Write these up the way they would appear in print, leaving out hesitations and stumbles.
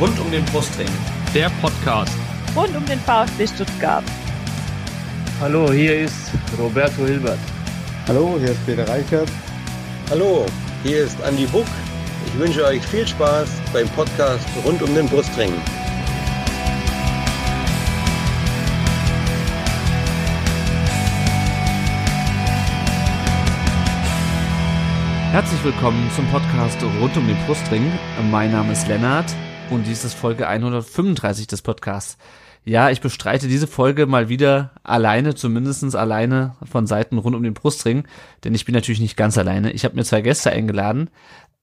rund um den Brustring. Der Podcast rund um den VfB Stuttgart. Hallo, hier ist Roberto Hilbert. Hallo, hier ist Peter Reichert. Hallo, hier ist Andi Buck. Ich wünsche euch viel Spaß beim Podcast rund um den Brustring. Herzlich willkommen zum Podcast rund um den Brustring. Mein Name ist Lennart und dies ist Folge 135 des Podcasts. Ja, ich bestreite diese Folge mal wieder alleine, zumindest alleine von Seiten rund um den Brustring, denn ich bin natürlich nicht ganz alleine. Ich habe mir zwei Gäste eingeladen.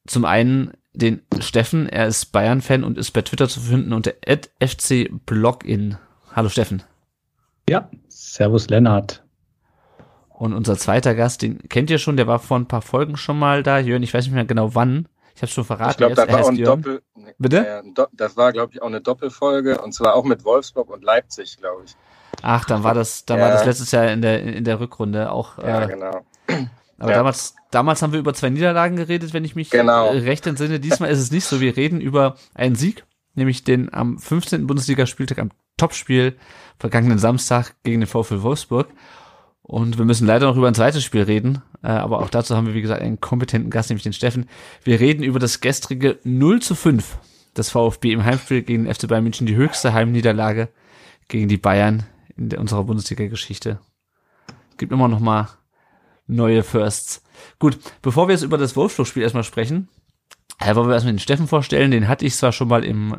Zum einen den Steffen, er ist Bayern-Fan und ist bei Twitter zu finden unter @FC-Blogin. Hallo Steffen. Ja, servus Lennart. Und unser zweiter Gast, den kennt ihr schon, der war vor ein paar Folgen schon mal da. Jörn, ich weiß nicht mehr genau wann. Ich habe schon verraten. Ich glaube, das war auch ein Doppel. Bitte? Das war, glaube ich, auch eine Doppelfolge und zwar auch mit Wolfsburg und Leipzig, glaube ich. Ach, dann war das letztes Jahr in der Rückrunde auch. Ja, genau. Aber ja. Damals haben wir über zwei Niederlagen geredet, wenn ich mich recht entsinne. Diesmal ist es nicht so. Wir reden über einen Sieg, nämlich den am 15. Bundesligaspieltag am Topspiel vergangenen Samstag gegen den VfL Wolfsburg. Und wir müssen leider noch über ein zweites Spiel reden, aber auch dazu haben wir, wie gesagt, einen kompetenten Gast, nämlich den Steffen. Wir reden über das gestrige 0:5 des VfB im Heimspiel gegen den FC Bayern München, die höchste Heimniederlage gegen die Bayern in unserer Bundesliga-Geschichte. Es gibt immer noch mal neue Firsts. Gut, bevor wir jetzt über das Wolfsburg-Spiel erstmal sprechen, wollen wir erstmal den Steffen vorstellen. Den hatte ich zwar schon mal im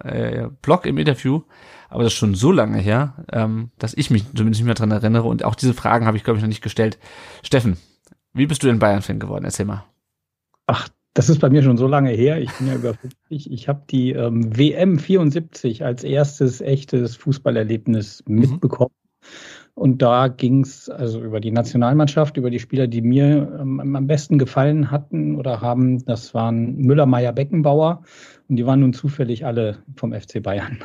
Blog, im Interview, aber das ist schon so lange her, dass ich mich zumindest nicht mehr dran erinnere. Und auch diese Fragen habe ich, glaube ich, noch nicht gestellt. Steffen, wie bist du denn Bayern-Fan geworden? Erzähl mal. Ach, das ist bei mir schon so lange her. Ich bin ja über 50. Ich habe die WM 74 als erstes echtes Fußballerlebnis mitbekommen. Und da ging es also über die Nationalmannschaft, über die Spieler, die mir am besten gefallen hatten oder haben. Das waren Müller, Meier, Beckenbauer. Und die waren nun zufällig alle vom FC Bayern.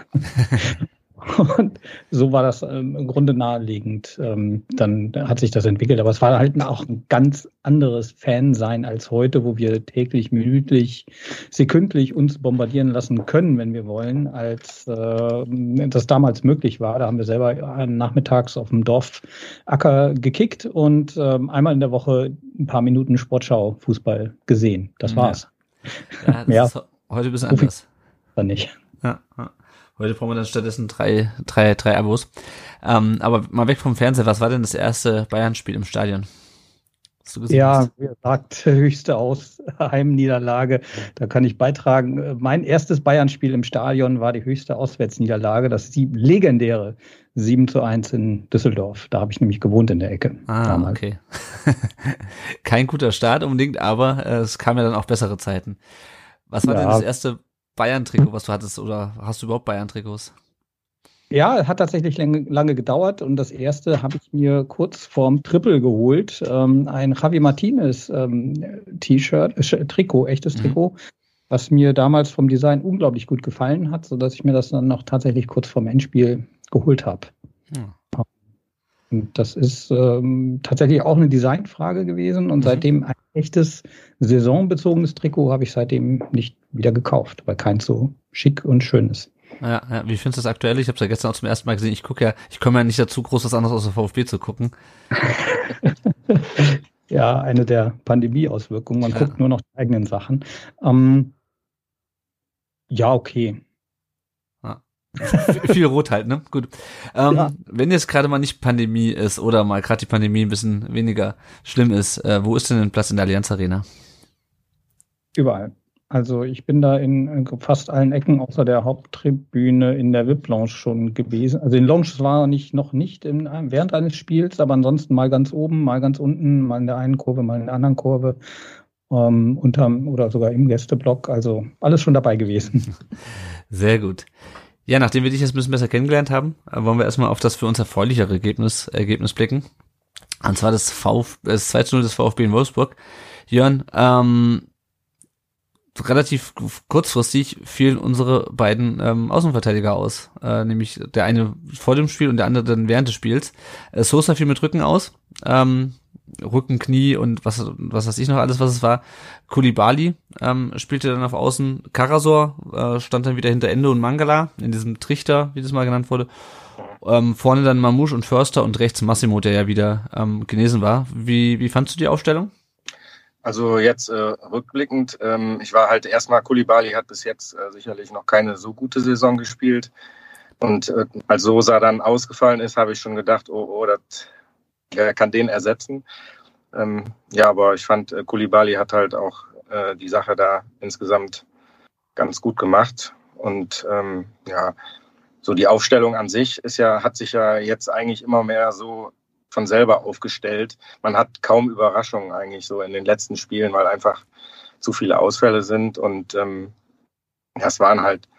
Und so war das im Grunde naheliegend. Dann hat sich das entwickelt. Aber es war halt auch ein ganz anderes Fansein als heute, wo wir täglich, minütlich, sekündlich uns bombardieren lassen können, wenn wir wollen, als das damals möglich war. Da haben wir selber nachmittags auf dem Dorfacker gekickt und einmal in der Woche ein paar Minuten Sportschau Fußball gesehen. Das war's. Ja, das ist heute ein bisschen anders. Dann nicht. Ja. Heute brauchen wir dann stattdessen drei Abos. Aber mal weg vom Fernseher, was war denn das erste Bayern-Spiel im Stadion? Ja, wie gesagt, höchste Heimniederlage. Da kann ich beitragen. Mein erstes Bayern-Spiel im Stadion war die höchste Auswärtsniederlage, das legendäre 7:1 in Düsseldorf. Da habe ich nämlich gewohnt in der Ecke. Damals. Okay. Kein guter Start unbedingt, aber es kamen ja dann auch bessere Zeiten. Was war denn das erste Bayern-Trikot, was du hattest, oder hast du überhaupt Bayern-Trikots? Ja, hat tatsächlich lange gedauert und das erste habe ich mir kurz vorm Triple geholt. Ein Javi Martinez echtes Trikot, was mir damals vom Design unglaublich gut gefallen hat, sodass ich mir das dann noch tatsächlich kurz vorm Endspiel geholt habe. Ja. Und das ist tatsächlich auch eine Designfrage gewesen und seitdem ein echtes saisonbezogenes Trikot habe ich seitdem nicht wieder gekauft, weil keins so schick und schön ist. Ja, wie findest du das aktuell? Ich habe es ja gestern auch zum ersten Mal gesehen. Ich komme ja nicht dazu, groß was anderes außer VfB zu gucken. Ja, eine der Pandemie-Auswirkungen. Man guckt nur noch die eigenen Sachen. Okay. Ja. Viel Rot halt, ne? Gut. Wenn jetzt gerade mal nicht Pandemie ist oder mal gerade die Pandemie ein bisschen weniger schlimm ist, wo ist denn ein Platz in der Allianz Arena? Überall. Also ich bin da in fast allen Ecken außer der Haupttribüne in der VIP-Lounge schon gewesen. Also in Lounge war ich noch nicht während eines Spiels, aber ansonsten mal ganz oben, mal ganz unten, mal in der einen Kurve, mal in der anderen Kurve, unterm oder sogar im Gästeblock. Also alles schon dabei gewesen. Sehr gut. Ja, nachdem wir dich jetzt ein bisschen besser kennengelernt haben, wollen wir erstmal auf das für uns erfreulichere Ergebnis blicken. Und zwar das 2:0 des VfB in Wolfsburg. Jörn, relativ kurzfristig fielen unsere beiden Außenverteidiger aus. Nämlich der eine vor dem Spiel und der andere dann während des Spiels. Sosa fiel mit Rücken aus. Rücken, Knie und was weiß ich noch alles, was es war. Koulibaly spielte dann auf Außen. Karasor stand dann wieder hinter Endo und Mangala in diesem Trichter, wie das mal genannt wurde. Vorne dann Mamouche und Förster und rechts Massimo, der ja wieder genesen war. Wie fandst du die Aufstellung? Also jetzt rückblickend, ich war halt erstmal, Koulibaly hat bis jetzt sicherlich noch keine so gute Saison gespielt. Und als Sosa dann ausgefallen ist, habe ich schon gedacht, oh, er kann den ersetzen. Aber ich fand, Koulibaly hat halt auch die Sache da insgesamt ganz gut gemacht. Und so die Aufstellung an sich hat sich ja jetzt eigentlich immer mehr so von selber aufgestellt. Man hat kaum Überraschungen eigentlich so in den letzten Spielen, weil einfach zu viele Ausfälle sind. Und das waren halt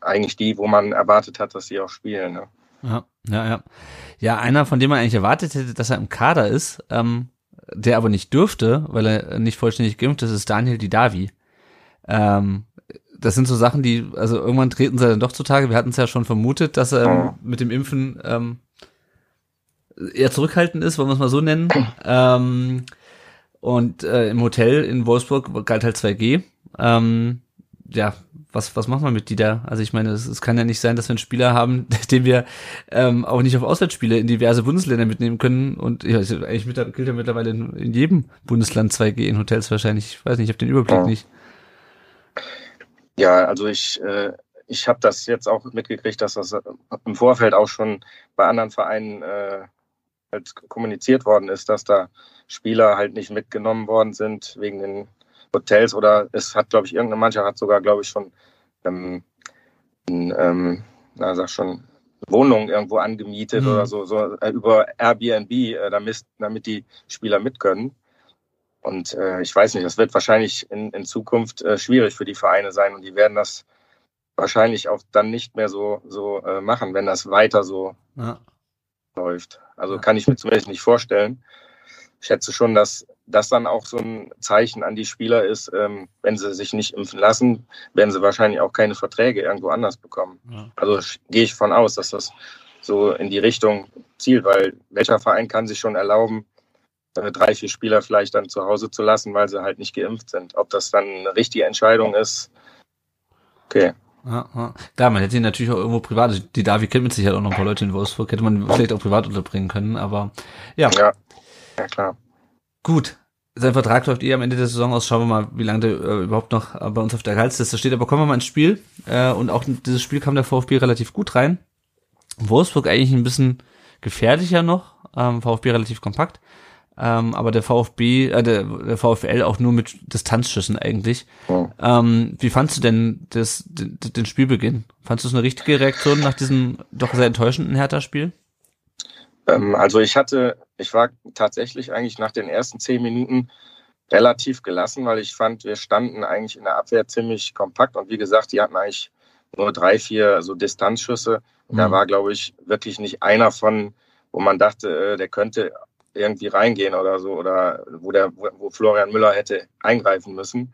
eigentlich die, wo man erwartet hat, dass sie auch spielen. Ne? Ja. Ja, einer, von dem man eigentlich erwartet hätte, dass er im Kader ist, der aber nicht dürfte, weil er nicht vollständig geimpft ist Daniel Didavi. Das sind so Sachen, die, also irgendwann treten sie dann doch zutage. Wir hatten es ja schon vermutet, dass er mit dem Impfen eher zurückhaltend ist, wollen wir es mal so nennen. Im Hotel in Wolfsburg galt halt 2G. Was macht man mit die da? Also ich meine, es kann ja nicht sein, dass wir einen Spieler haben, den wir auch nicht auf Auswärtsspiele in diverse Bundesländer mitnehmen können. Und ja, eigentlich gilt ja mittlerweile in jedem Bundesland 2G in Hotels wahrscheinlich. Ich weiß nicht, ich habe den Überblick nicht. Ja, also ich habe das jetzt auch mitgekriegt, dass das im Vorfeld auch schon bei anderen Vereinen halt kommuniziert worden ist, dass da Spieler halt nicht mitgenommen worden sind wegen den Hotels, oder es hat, glaube ich, irgendeine Mannschaft hat sogar, glaube ich, schon Wohnungen irgendwo angemietet oder so über Airbnb, damit die Spieler mit können. Und ich weiß nicht, das wird wahrscheinlich in Zukunft schwierig für die Vereine sein und die werden das wahrscheinlich auch dann nicht mehr so machen, wenn das weiter so läuft. Also kann ich mir zumindest nicht vorstellen. Ich schätze schon, dass das dann auch so ein Zeichen an die Spieler ist, wenn sie sich nicht impfen lassen, werden sie wahrscheinlich auch keine Verträge irgendwo anders bekommen. Ja. Also gehe ich von aus, dass das so in die Richtung zielt, weil welcher Verein kann sich schon erlauben, 3-4 Spieler vielleicht dann zu Hause zu lassen, weil sie halt nicht geimpft sind. Ob das dann eine richtige Entscheidung ist, okay. Ja. Klar, man hätte ihn natürlich auch irgendwo privat, die Davi kennt mit sich halt auch noch ein paar Leute in Wolfsburg, hätte man vielleicht auch privat unterbringen können, aber ja. Ja klar. Gut, sein Vertrag läuft am Ende der Saison aus. Schauen wir mal, wie lange der überhaupt noch bei uns auf der Gehaltsliste steht. Aber kommen wir mal ins Spiel. Und auch in dieses Spiel kam der VfB relativ gut rein. Wolfsburg eigentlich ein bisschen gefährlicher noch. VfB relativ kompakt. Aber der VfB, der VfL auch nur mit Distanzschüssen eigentlich. Oh. Wie fandst du denn den Spielbeginn? Fandst du es eine richtige Reaktion nach diesem doch sehr enttäuschenden Hertha-Spiel? Also ich war tatsächlich eigentlich nach den ersten 10 Minuten relativ gelassen, weil ich fand, wir standen eigentlich in der Abwehr ziemlich kompakt und wie gesagt, die hatten eigentlich nur 3-4 so Distanzschüsse. Und da war, glaube ich, wirklich nicht einer von, wo man dachte, der könnte irgendwie reingehen oder so oder wo Florian Müller hätte eingreifen müssen.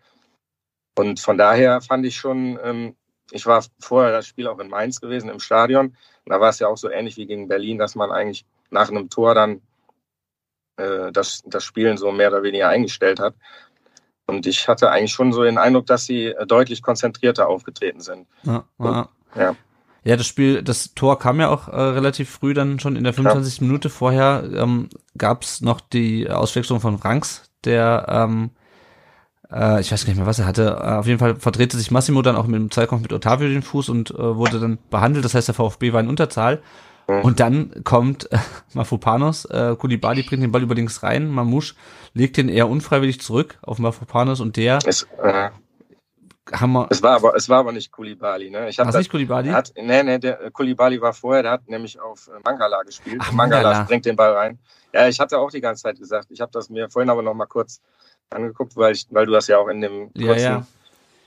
Und von daher fand ich schon, ich war vorher das Spiel auch in Mainz gewesen im Stadion und da war es ja auch so ähnlich wie gegen Berlin, dass man eigentlich nach einem Tor dann das Spielen so mehr oder weniger eingestellt hat. Und ich hatte eigentlich schon so den Eindruck, dass sie deutlich konzentrierter aufgetreten sind. Ja, das Tor kam ja auch relativ früh dann schon in der 25. Minute. Vorher gab es noch die Auswechslung von Franks, der, ich weiß gar nicht mehr, was er hatte. Auf jeden Fall verdrehte sich Massimo dann auch mit dem Zweikampf mit Ottavio den Fuß und wurde dann behandelt. Das heißt, der VfB war in Unterzahl. Und dann kommt Mavropanos, Koulibaly bringt den Ball über links rein, Mamouche legt den eher unfreiwillig zurück auf Mavropanos und der es war aber nicht Koulibaly, ne? War es nicht Koulibaly? Der Koulibaly war vorher, der hat nämlich auf Mangala gespielt. Mangala bringt den Ball rein. Ja, ich hatte auch die ganze Zeit gesagt, ich habe das mir vorhin aber noch mal kurz angeguckt, weil du das ja auch in dem kurzen...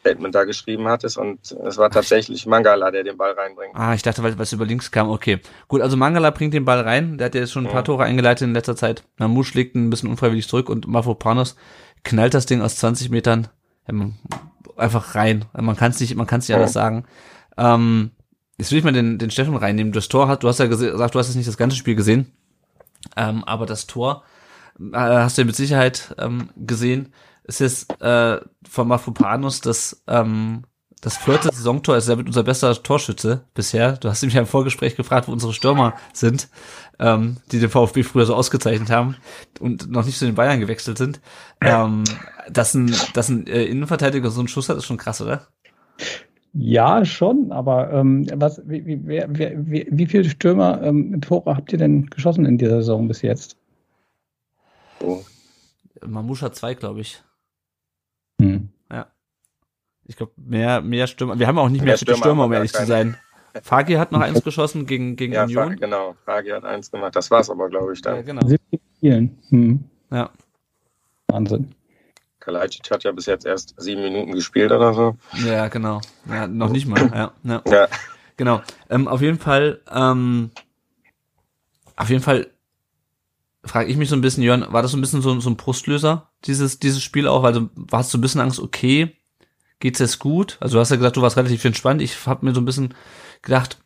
Statement da geschrieben hattest und es war tatsächlich Mangala, der den Ball reinbringt. Ich dachte, weil es über links kam, okay. Gut, also Mangala bringt den Ball rein, der hat ja jetzt schon ein paar Tore eingeleitet in letzter Zeit. Mamouche schlägt ein bisschen unfreiwillig zurück und Mavropanos knallt das Ding aus 20 Metern einfach rein. Man kann es nicht anders sagen. Jetzt will ich mal den Steffen reinnehmen. Das Tor du hast ja gesagt, du hast jetzt nicht das ganze Spiel gesehen. Aber das Tor, hast du ja mit Sicherheit gesehen, ist jetzt von Mavropanos das vierte Saisontor, ist damit unser bester Torschütze bisher. Du hast mich ja im Vorgespräch gefragt, wo unsere Stürmer sind, die den VfB früher so ausgezeichnet haben und noch nicht zu den Bayern gewechselt sind. Dass ein Innenverteidiger so einen Schuss hat, ist schon krass, oder? Ja, schon, aber wie viele Stürmer Tore habt ihr denn geschossen in dieser Saison bis jetzt? Oh. Mamouche hat 2, glaube ich. Ja. Ich glaube, mehr Stürmer. Wir haben auch nicht mehr viele Stürmer, um ehrlich zu sein. Fagi hat noch 1 geschossen gegen Union. Genau, Fagi hat 1 gemacht. Das war's aber, glaube ich, dann. Ja, genau. 17 Spielen. Ja. Wahnsinn. Kalajdzic hat ja bis jetzt erst 7 Minuten gespielt oder so. Ja, genau. Ja, noch nicht mal. Ja. Genau. Auf jeden Fall frage ich mich so ein bisschen, Jörn, war das so ein bisschen so ein Brustlöser, dieses Spiel auch? Also hast du ein bisschen Angst, okay, geht's jetzt gut? Also du hast ja gesagt, du warst relativ entspannt. Ich habe mir so ein bisschen gedacht,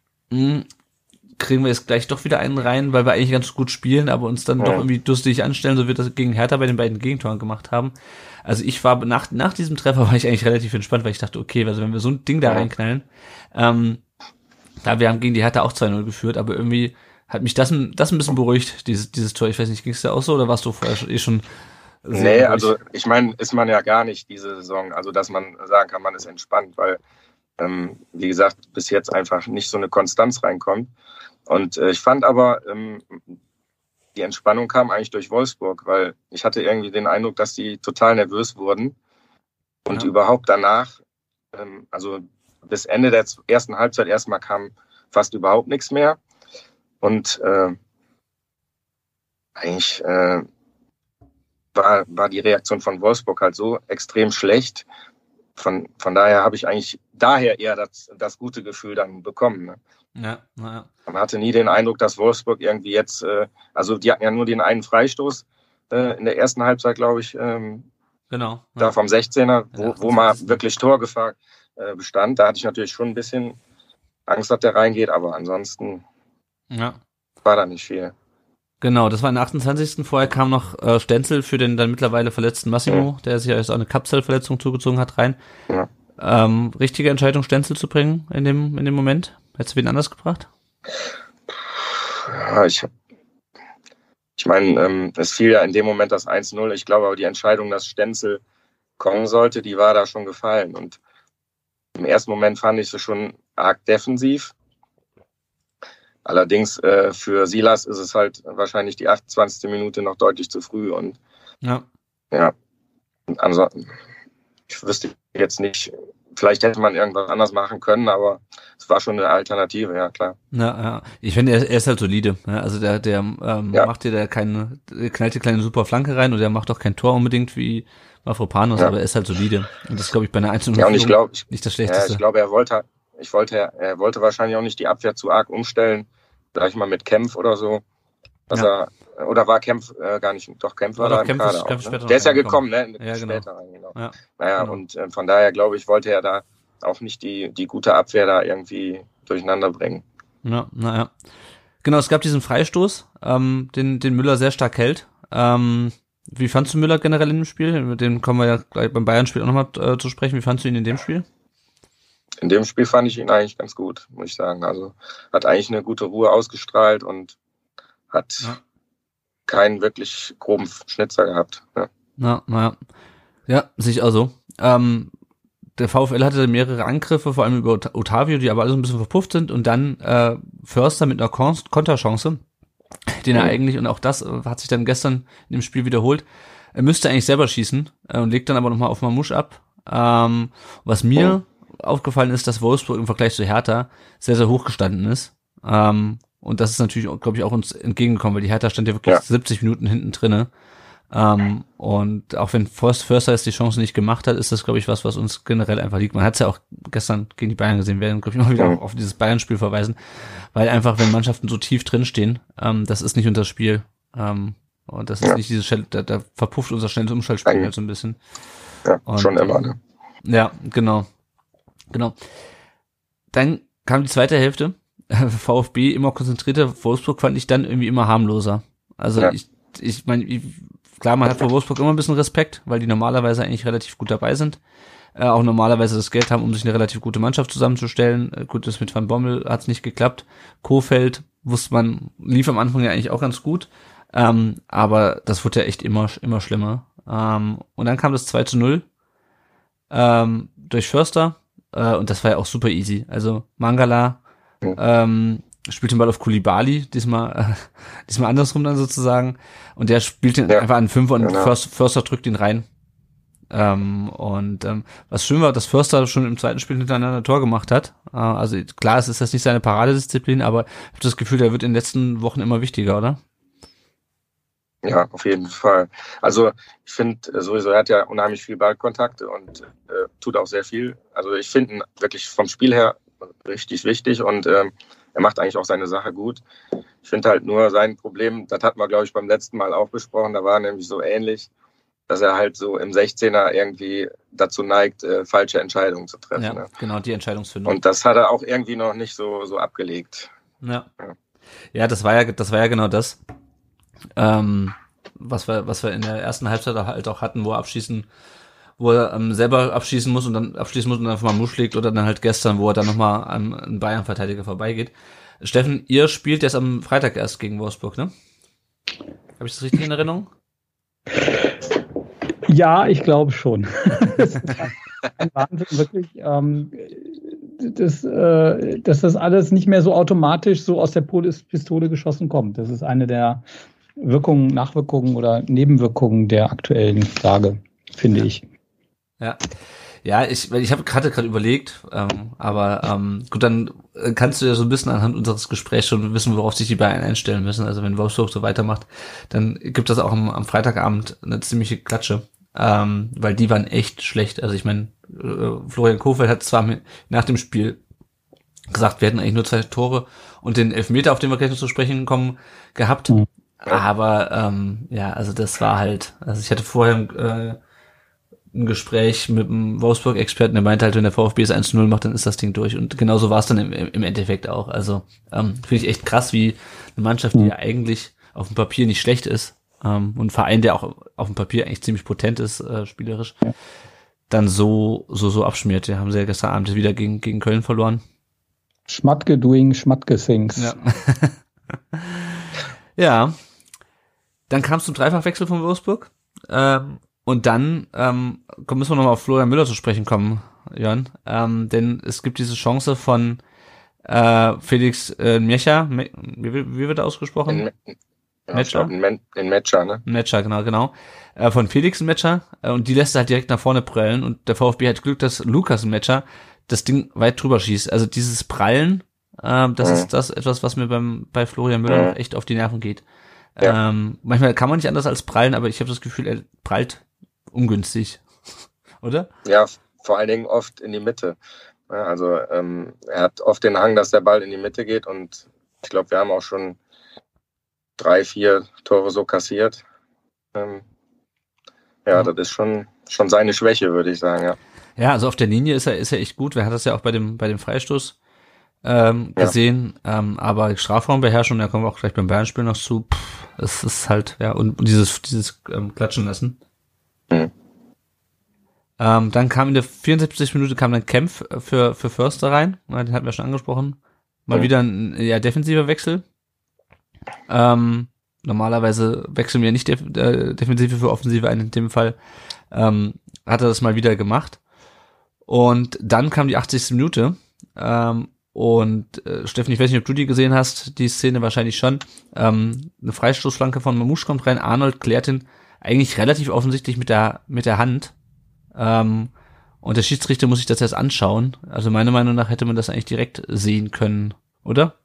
kriegen wir jetzt gleich doch wieder einen rein, weil wir eigentlich ganz gut spielen, aber uns dann doch irgendwie durstig anstellen, so wie wir das gegen Hertha bei den beiden Gegentoren gemacht haben. Also ich war nach diesem Treffer war ich eigentlich relativ entspannt, weil ich dachte, okay, also wenn wir so ein Ding da reinknallen, wir haben gegen die Hertha auch 2-0 geführt, aber irgendwie hat mich das ein bisschen beruhigt, dieses Tor. Ich weiß nicht, ging es dir auch so oder warst du vorher schon sehr Nee, ruhig? Also ich meine, ist man ja gar nicht diese Saison, also dass man sagen kann, man ist entspannt, weil, wie gesagt, bis jetzt einfach nicht so eine Konstanz reinkommt. Und ich fand aber, die Entspannung kam eigentlich durch Wolfsburg, weil ich hatte irgendwie den Eindruck, dass die total nervös wurden und überhaupt danach, also bis Ende der ersten Halbzeit erstmal kam fast überhaupt nichts mehr. Und eigentlich war die Reaktion von Wolfsburg halt so extrem schlecht. Von daher habe ich eigentlich eher das gute Gefühl dann bekommen. Ne? Ja, naja. Man hatte nie den Eindruck, dass Wolfsburg irgendwie jetzt, also die hatten ja nur den einen Freistoß in der ersten Halbzeit, glaube ich, genau, da vom 16er, wo mal wirklich Torgefahr bestand. Da hatte ich natürlich schon ein bisschen Angst, dass der reingeht, aber ansonsten... Ja. War da nicht viel. Genau, das war in der 28. Vorher kam noch Stenzel für den dann mittlerweile verletzten Massimo, der sich jetzt auch eine Kapselverletzung zugezogen hat, rein. Ja. Richtige Entscheidung, Stenzel zu bringen in dem Moment? Hättest du wen anders gebracht? Ja, ich meine, es fiel ja in dem Moment das 1-0. Ich glaube aber, die Entscheidung, dass Stenzel kommen sollte, die war da schon gefallen. Und im ersten Moment fand ich sie schon arg defensiv. Allerdings für Silas ist es halt wahrscheinlich die 28. Minute noch deutlich zu früh. Und ja. Also, ich wüsste jetzt nicht, vielleicht hätte man irgendwas anders machen können, aber es war schon eine Alternative, ja klar. Ja. Ich finde, er ist halt solide. Ne? Also der macht dir da knallt dir kleine super Flanke rein und der macht auch kein Tor unbedingt wie Mavropanos, aber er ist halt solide. Und das glaube ich bei einer 1-0 und ich glaube nicht das Schlechteste. Ja, ich glaube, er wollte wahrscheinlich auch nicht die Abwehr zu arg umstellen. Sag ich mal, mit Kempf oder so. Oder war Kempf gar nicht? Doch, Kempf war da im Kader auch, ne? Der ist ja gekommen, ne? Ja, später rein, genau. Ja, naja, genau. Und von daher, glaube ich, wollte er da auch nicht die gute Abwehr da irgendwie durcheinander bringen. Ja, naja. Genau, es gab diesen Freistoß, den Müller sehr stark hält. Wie fandst du Müller generell in dem Spiel? Mit dem kommen wir ja gleich beim Bayern-Spiel auch nochmal zu sprechen. Wie fandst du ihn in dem Spiel? In dem Spiel fand ich ihn eigentlich ganz gut, muss ich sagen. Also hat eigentlich eine gute Ruhe ausgestrahlt und hat keinen wirklich groben Schnitzer gehabt. Ja. Ja, sehe ich auch so. Der VfL hatte mehrere Angriffe, vor allem über Otavio, die aber alle so ein bisschen verpufft sind. Und dann Förster mit einer Konterchance, den er eigentlich, und auch das hat sich dann gestern in dem Spiel wiederholt, er müsste eigentlich selber schießen und legt dann aber nochmal auf Mamouche ab. Was mir aufgefallen ist, dass Wolfsburg im Vergleich zu Hertha sehr, sehr hoch gestanden ist. Und das ist natürlich, glaube ich, auch uns entgegengekommen, weil die Hertha stand ja wirklich 70 Minuten hinten drinne. Und auch wenn Förster jetzt die Chance nicht gemacht hat, ist das, glaube ich, was uns generell einfach liegt. Man hat es ja auch gestern gegen die Bayern gesehen. Wir werden, glaube ich, immer wieder auf dieses Bayern-Spiel verweisen, weil einfach, wenn Mannschaften so tief drinstehen, das ist nicht unser Spiel. Und das ist nicht dieses da verpufft unser schnelles Umschaltspiel halt so ein bisschen. Ja, und schon immer, ne? Ja, genau. Dann kam die zweite Hälfte. VfB immer konzentrierter, Wolfsburg fand ich dann irgendwie immer harmloser. Also ja. Ich meine, klar, man hat vor Wolfsburg immer ein bisschen Respekt, weil die normalerweise eigentlich relativ gut dabei sind. Auch normalerweise das Geld haben, um sich eine relativ gute Mannschaft zusammenzustellen. Gut, das mit Van Bommel hat es nicht geklappt. Kohfeldt, wusste man, lief am Anfang ja eigentlich auch ganz gut. Aber das wurde ja echt immer schlimmer. Und dann kam das 2:0 durch Förster. Und das war ja auch super easy. Also Mangala spielt den Ball auf Koulibaly, diesmal andersrum dann sozusagen. Und der spielt den einfach an 5 und Förster drückt ihn rein. Was schön war, dass Förster schon im zweiten Spiel hintereinander ein Tor gemacht hat. Also klar, es ist das nicht seine Paradedisziplin, aber ich habe das Gefühl, der wird in den letzten Wochen immer wichtiger, oder? Ja, auf jeden Fall. Also ich finde sowieso, er hat ja unheimlich viel Ballkontakte und tut auch sehr viel. Also ich finde ihn wirklich vom Spiel her richtig wichtig und er macht eigentlich auch seine Sache gut. Ich finde halt nur sein Problem, das hatten wir, glaube ich, beim letzten Mal auch besprochen, da war nämlich so ähnlich, dass er halt so im 16er irgendwie dazu neigt, falsche Entscheidungen zu treffen. Ja, ne? Genau, die Entscheidungsfindung. Und das hat er auch irgendwie noch nicht so abgelegt. Ja, das war ja genau das, was wir in der ersten Halbzeit halt auch hatten, wo er selber abschießen muss und dann einfach mal Mamouche legt oder dann halt gestern, wo er dann nochmal an Bayern-Verteidiger vorbeigeht. Steffen, ihr spielt jetzt am Freitag erst gegen Wolfsburg, ne? Habe ich das richtig in Erinnerung? Ja, ich glaube schon. Das ist ein Wahnsinn, wirklich, dass das alles nicht mehr so automatisch so aus der Pistole geschossen kommt. Das ist eine der Nachwirkungen oder Nebenwirkungen der aktuellen Lage, finde ich. Ja, ich hatte gerade überlegt, gut, dann kannst du ja so ein bisschen anhand unseres Gesprächs schon wissen, worauf sich die Bayern einstellen müssen. Also wenn Wolfsburg so weitermacht, dann gibt das auch am Freitagabend eine ziemliche Klatsche, weil die waren echt schlecht. Also ich meine, Florian Kohfeldt hat zwar nach dem Spiel gesagt, wir hätten eigentlich nur 2 Tore und den Elfmeter, auf den wir gleich noch zu sprechen kommen, gehabt, aber das war halt, also ich hatte vorher ein Gespräch mit einem Wolfsburg-Experten, der meinte halt, wenn der VfB es 1:0 macht, dann ist das Ding durch. Und genauso war es dann im Endeffekt auch. Also finde ich echt krass, wie eine Mannschaft, die ja eigentlich auf dem Papier nicht schlecht ist, und ein Verein, der auch auf dem Papier eigentlich ziemlich potent ist, spielerisch, dann so abschmiert. Die haben sie ja gestern Abend wieder gegen Köln verloren. Schmatke doing Schmatke things. Ja. Ja. Dann kam es zum Dreifachwechsel von Wolfsburg. Und dann müssen wir nochmal auf Florian Müller zu sprechen kommen, Jörn. Denn es gibt diese Chance von Felix Miecha, wie wird er ausgesprochen? Miecha, ne? Miecha, genau. Von Felix Miecha. Und die lässt er halt direkt nach vorne prallen. Und der VfB hat Glück, dass Lukas Miecha das Ding weit drüber schießt. Also dieses Prallen, das ist das etwas, was mir bei Florian Müller echt auf die Nerven geht. Ja. Manchmal kann man nicht anders als prallen, aber ich habe das Gefühl, er prallt ungünstig, oder? Ja, vor allen Dingen oft in die Mitte. Also er hat oft den Hang, dass der Ball in die Mitte geht und ich glaube, wir haben auch schon 3-4 Tore so kassiert. Das ist schon seine Schwäche, würde ich sagen, ja. Ja, also auf der Linie ist er echt gut. Wer hat das ja auch bei dem Freistoß gesehen, aber Strafraumbeherrschung, da kommen wir auch gleich beim Bayern-Spiel noch zu, es ist halt, ja, und dieses Klatschen lassen. Mhm. Dann kam in der 74. Minute dann Kempf für Förster rein, den hatten wir schon angesprochen. Mal wieder ein defensiver Wechsel. Normalerweise wechseln wir nicht Defensive für Offensive ein, in dem Fall hat er das mal wieder gemacht. Und dann kam die 80. Minute, Steffen, ich weiß nicht, ob du die gesehen hast, die Szene wahrscheinlich schon. Eine Freistoßflanke von Mamouche kommt rein, Arnold klärt ihn eigentlich relativ offensichtlich mit der Hand. Und der Schiedsrichter muss sich das jetzt anschauen. Also meiner Meinung nach hätte man das eigentlich direkt sehen können, oder?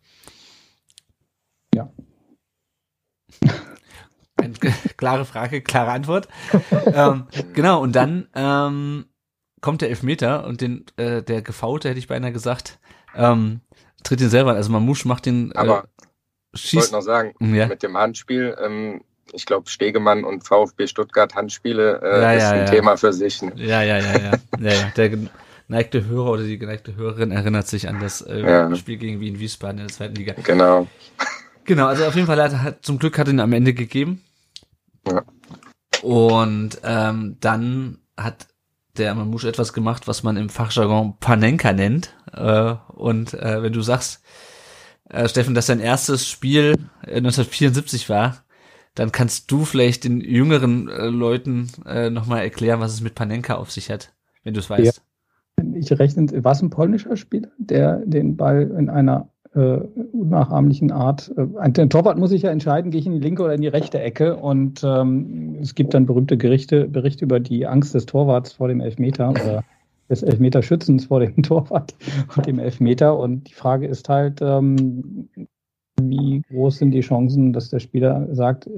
Ja. Eine klare Frage, klare Antwort. Genau, und dann kommt der Elfmeter und den der Gefaulte, hätte ich beinahe gesagt, tritt ihn selber an. Also Mamouche macht den. Aber ich wollte noch sagen, mit dem Handspiel, ich glaube Stegemann und VfB Stuttgart Handspiele ist ein Thema für sich. Ne? Ja. Der geneigte Hörer oder die geneigte Hörerin erinnert sich an das Spiel gegen Wien-Wiesbaden in der zweiten Liga. Genau. Genau, also auf jeden Fall, zum Glück hat er ihn am Ende gegeben. Ja. Und dann hat der Mamouche etwas gemacht, was man im Fachjargon Panenka nennt. Und wenn du sagst, Steffen, dass dein erstes Spiel 1974 war, dann kannst du vielleicht den jüngeren Leuten nochmal erklären, was es mit Panenka auf sich hat, wenn du es weißt. Ja. Ich rechne, war es ein polnischer Spieler, der den Ball in einer unnachahmlichen Art. Den Torwart muss ich ja entscheiden, gehe ich in die linke oder in die rechte Ecke, und es gibt dann berühmte Berichte über die Angst des Torwarts vor dem Elfmeter oder des Elfmeterschützens vor dem Torwart und dem Elfmeter, und die Frage ist halt, wie groß sind die Chancen, dass der Spieler sagt,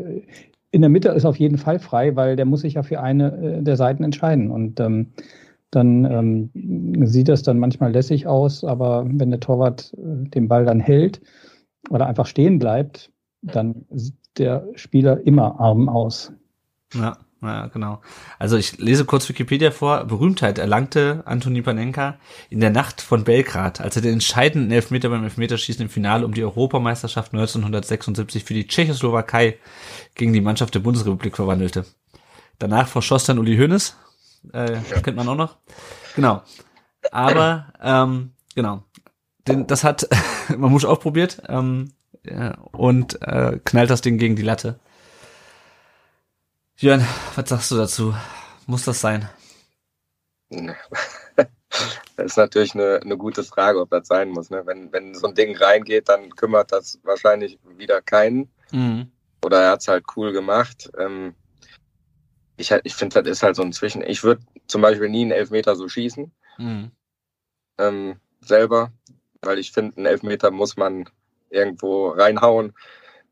in der Mitte ist auf jeden Fall frei, weil der muss sich ja für eine der Seiten entscheiden, und dann sieht das dann manchmal lässig aus, aber wenn der Torwart den Ball dann hält oder einfach stehen bleibt, dann sieht der Spieler immer arm aus. Ja, genau. Also ich lese kurz Wikipedia vor. Berühmtheit erlangte Antoni Panenka in der Nacht von Belgrad, als er den entscheidenden Elfmeter beim Elfmeterschießen im Finale um die Europameisterschaft 1976 für die Tschechoslowakei gegen die Mannschaft der Bundesrepublik verwandelte. Danach verschoss dann Uli Hoeneß. Kennt man auch noch. Genau. Aber, genau. Das hat Mamouche auch probiert, und knallt das Ding gegen die Latte. Jörn, was sagst du dazu? Muss das sein? Das ist natürlich eine gute Frage, ob das sein muss. Ne? Wenn so ein Ding reingeht, dann kümmert das wahrscheinlich wieder keinen. Mhm. Oder er hat es halt cool gemacht. Ich finde, das ist halt so ein Zwischen. Ich würde zum Beispiel nie einen Elfmeter so schießen. Mhm. Selber. Weil ich finde, einen Elfmeter muss man irgendwo reinhauen.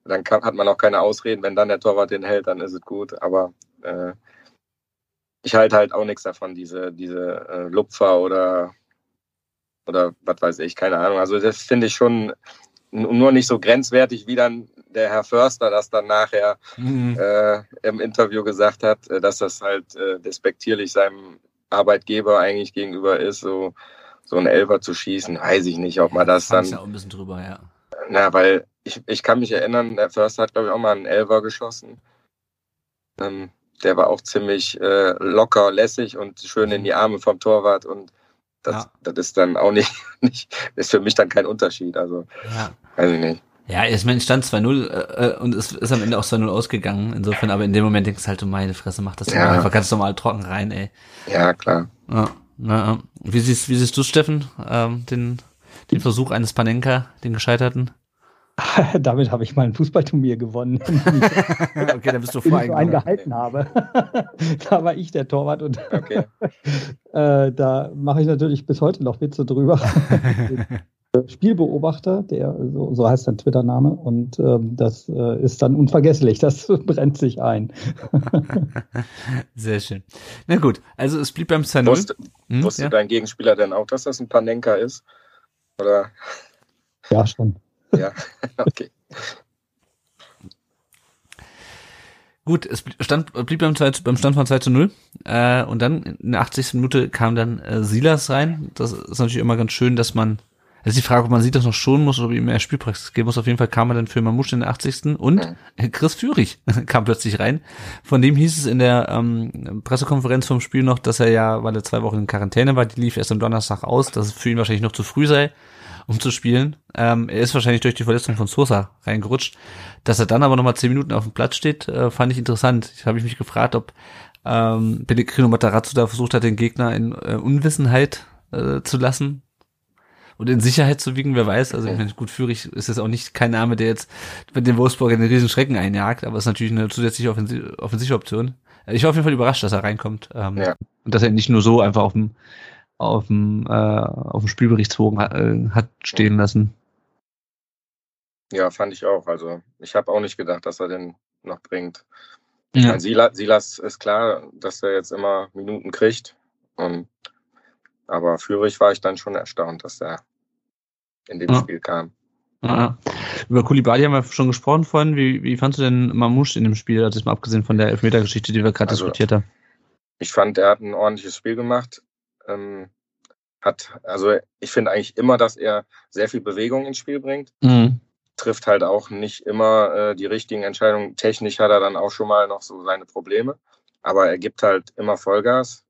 Dann hat man auch keine Ausreden. Wenn dann der Torwart den hält, dann ist es gut. Aber ich halte halt auch nichts davon, diese Lupfer oder was weiß ich, keine Ahnung. Also das finde ich schon nur nicht so grenzwertig, wie dann der Herr Förster das dann nachher im Interview gesagt hat, dass das halt despektierlich seinem Arbeitgeber eigentlich gegenüber ist, so einen Elfer zu schießen. Weiß ich nicht, ob man das dann... Ja, auch ein bisschen drüber, ja. Na, weil ich kann mich erinnern, der Förster hat, glaube ich, auch mal einen Elfer geschossen. Der war auch ziemlich locker, lässig und schön in die Arme vom Torwart, und das ist dann auch nicht, ist für mich dann kein Unterschied, also weiß ich nicht. Ja, ich meine, stand 2-0 und es ist am Ende auch 2-0 ausgegangen, insofern, aber in dem Moment denkst du halt, du meine Fresse, mach das doch einfach ganz normal trocken rein, ey. Ja, klar. Ja, na, wie siehst du, Steffen, den Versuch eines Panenka, den Gescheiterten? Damit habe ich mal ein Fußballturnier gewonnen. Okay, da bist du voreingehalten. Gehalten habe. Da war ich der Torwart, und okay. Da mache ich natürlich bis heute noch Witze drüber. Spielbeobachter, der so heißt sein Twitter-Name, und das ist dann unvergesslich, das brennt sich ein. Sehr schön. Na gut, also es blieb beim 2-0. Wusste dein Gegenspieler denn auch, dass das ein Panenka ist? Oder? Ja, schon. Ja, okay. Gut, es blieb beim Stand von 2-0. Und dann in der 80. Minute kam dann Silas rein. Das ist natürlich immer ganz schön, dass man... Das ist die Frage, ob man Silas noch schonen muss oder ob ihm mehr Spielpraxis geben muss. Auf jeden Fall kam er dann für Mamouche in der 80. Und Chris Führich kam plötzlich rein. Von dem hieß es in der Pressekonferenz vom Spiel noch, dass er ja, weil er 2 Wochen in Quarantäne war, die lief erst am Donnerstag aus, dass es für ihn wahrscheinlich noch zu früh sei, um zu spielen. Er ist wahrscheinlich durch die Verletzung von Sosa reingerutscht. Dass er dann aber nochmal 10 Minuten auf dem Platz steht, fand ich interessant. Ich habe mich gefragt, ob Pellegrino Matarazzo da versucht hat, den Gegner in Unwissenheit zu lassen und in Sicherheit zu wiegen, wer weiß. Also ich meine, gut, Führich ist jetzt auch nicht kein Name, der jetzt mit dem Wolfsburg einen riesen Schrecken einjagt, aber ist natürlich eine zusätzliche offensive Option. Ich war auf jeden Fall überrascht, dass er reinkommt. Und dass er nicht nur so einfach auf dem Spielberichtsbogen hat stehen lassen. Ja, fand ich auch. Also ich habe auch nicht gedacht, dass er den noch bringt. Ja. Silas ist klar, dass er jetzt immer Minuten kriegt. Aber Führich war ich dann schon erstaunt, dass er in dem Spiel kam. Ja. Über Koulibaly haben wir schon gesprochen vorhin. Wie fandst du denn Mamouche in dem Spiel? Also jetzt mal abgesehen von der Elfmetergeschichte, die wir gerade diskutiert haben. Ich fand, er hat ein ordentliches Spiel gemacht. Ich finde eigentlich immer, dass er sehr viel Bewegung ins Spiel bringt. Mhm. trifft halt auch nicht immer die richtigen Entscheidungen. Technisch hat er dann auch schon mal noch so seine Probleme, aber er gibt halt immer Vollgas.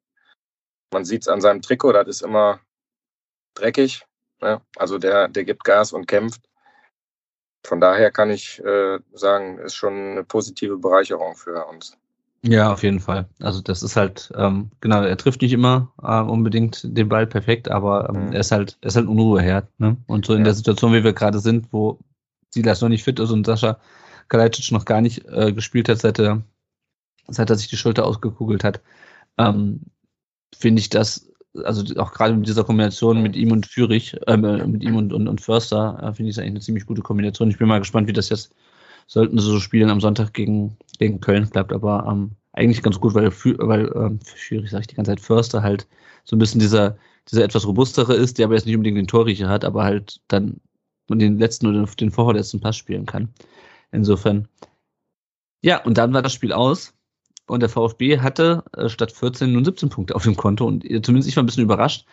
Man sieht es an seinem Trikot, das ist immer dreckig. Ne? Also der gibt Gas und kämpft. Von daher kann ich sagen, ist schon eine positive Bereicherung für uns. Ja, auf jeden Fall. Also das ist halt, genau, er trifft nicht immer unbedingt den Ball perfekt, aber er ist halt Unruheherd. Ne? Und so in der Situation, wie wir gerade sind, wo Silas noch nicht fit ist und Sascha Kalajdzic noch gar nicht gespielt hat, seit er sich die Schulter ausgekugelt hat, finde ich das, also auch gerade mit dieser Kombination mit ihm und Führich, mit ihm und Förster, finde ich es eigentlich eine ziemlich gute Kombination. Ich bin mal gespannt, wie das jetzt, sollten sie so spielen am Sonntag gegen Köln, klappt aber eigentlich ganz gut, weil Führich, sage ich die ganze Zeit, Förster halt so ein bisschen dieser etwas robustere ist, der aber jetzt nicht unbedingt den Torriecher hat, aber halt dann den letzten oder den vorletzten Pass spielen kann. Insofern. Ja, und dann war das Spiel aus. Und der VfB hatte statt 14 nun 17 Punkte auf dem Konto. Und zumindest ich war ein bisschen überrascht.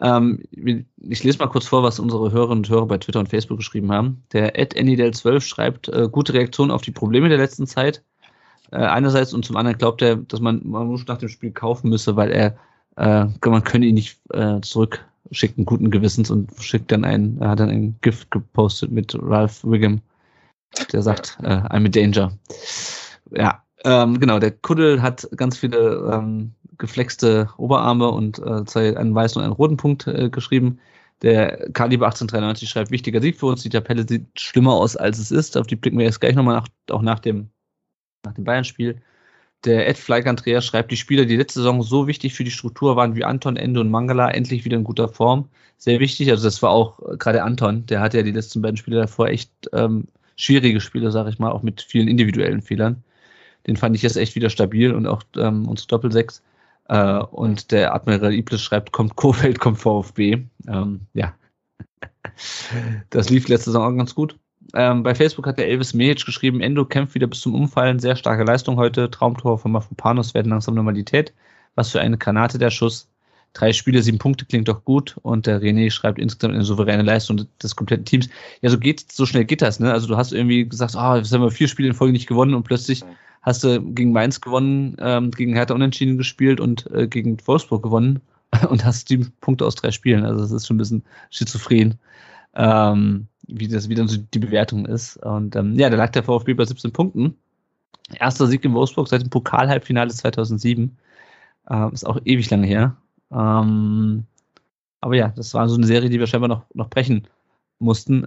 Ich lese mal kurz vor, was unsere Hörerinnen und Hörer bei Twitter und Facebook geschrieben haben. Der @AnyDel12 schreibt, gute Reaktion auf die Probleme der letzten Zeit. Einerseits und zum anderen glaubt er, dass man nach dem Spiel kaufen müsse, weil man könne ihn nicht zurückschicken, guten Gewissens, und hat dann ein GIF gepostet mit Ralph Wiggum, der sagt, I'm a danger. Ja. Genau, der Kuddel hat ganz viele geflexte Oberarme und einen weißen und einen roten Punkt geschrieben. Der Kaliber 1893 schreibt, wichtiger Sieg für uns, die Tabelle sieht schlimmer aus, als es ist. Auf die blicken wir jetzt gleich nochmal auch nach dem Bayern-Spiel. Der @FlyKandrea schreibt, die Spieler, die letzte Saison so wichtig für die Struktur waren wie Anton, Endo und Mangala, endlich wieder in guter Form. Sehr wichtig, also das war auch gerade Anton, der hatte ja die letzten beiden Spiele davor echt schwierige Spiele, sage ich mal, auch mit vielen individuellen Fehlern. Den fand ich jetzt echt wieder stabil und auch unsere Doppelsechs. Und der Admiral Iblis schreibt, kommt Kohfeldt, kommt VfB. Ja, das lief letzte Saison auch ganz gut. Bei Facebook hat der Elvis Mejic geschrieben, Endo kämpft wieder bis zum Umfallen, sehr starke Leistung heute, Traumtore von Mavropanos werden langsam Normalität. Was für eine Granate der Schuss. 3 Spiele, 7 Punkte klingt doch gut. Und der René schreibt insgesamt eine souveräne Leistung des kompletten Teams. Ja, so schnell geht das, ne? Also du hast irgendwie gesagt, jetzt haben wir 4 Spiele in Folge nicht gewonnen und plötzlich hast du gegen Mainz gewonnen, gegen Hertha unentschieden gespielt und gegen Wolfsburg gewonnen und hast 7 Punkte aus 3 Spielen. Also das ist schon ein bisschen schizophren, wie dann so die Bewertung ist. Und da lag der VfB bei 17 Punkten. Erster Sieg in Wolfsburg seit dem Pokal-Halbfinale 2007. Ist auch ewig lange her. Aber ja, das war so eine Serie, die wir scheinbar noch brechen mussten.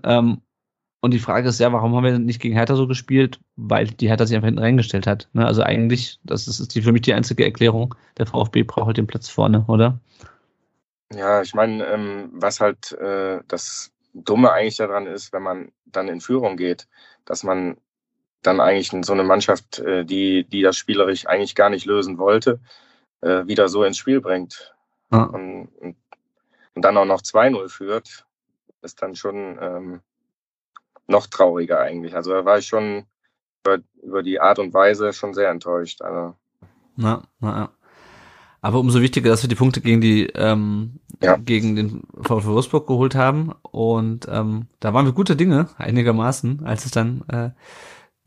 Und die Frage ist ja, warum haben wir nicht gegen Hertha so gespielt? Weil die Hertha sich einfach hinten reingestellt hat. Ne? Also eigentlich, das ist für mich die einzige Erklärung, der VfB braucht halt den Platz vorne, oder? Ja, ich meine, was halt das Dumme eigentlich daran ist, wenn man dann in Führung geht, dass man dann eigentlich so eine Mannschaft, die das spielerisch eigentlich gar nicht lösen wollte, wieder so ins Spiel bringt. Ah. Und dann auch noch 2-0 führt, ist dann schon... noch trauriger eigentlich. Also da war ich schon über die Art und Weise schon sehr enttäuscht. Also. Na. Aber umso wichtiger, dass wir die Punkte gegen den VfL Wolfsburg geholt haben. Und da waren wir gute Dinge, einigermaßen, als es dann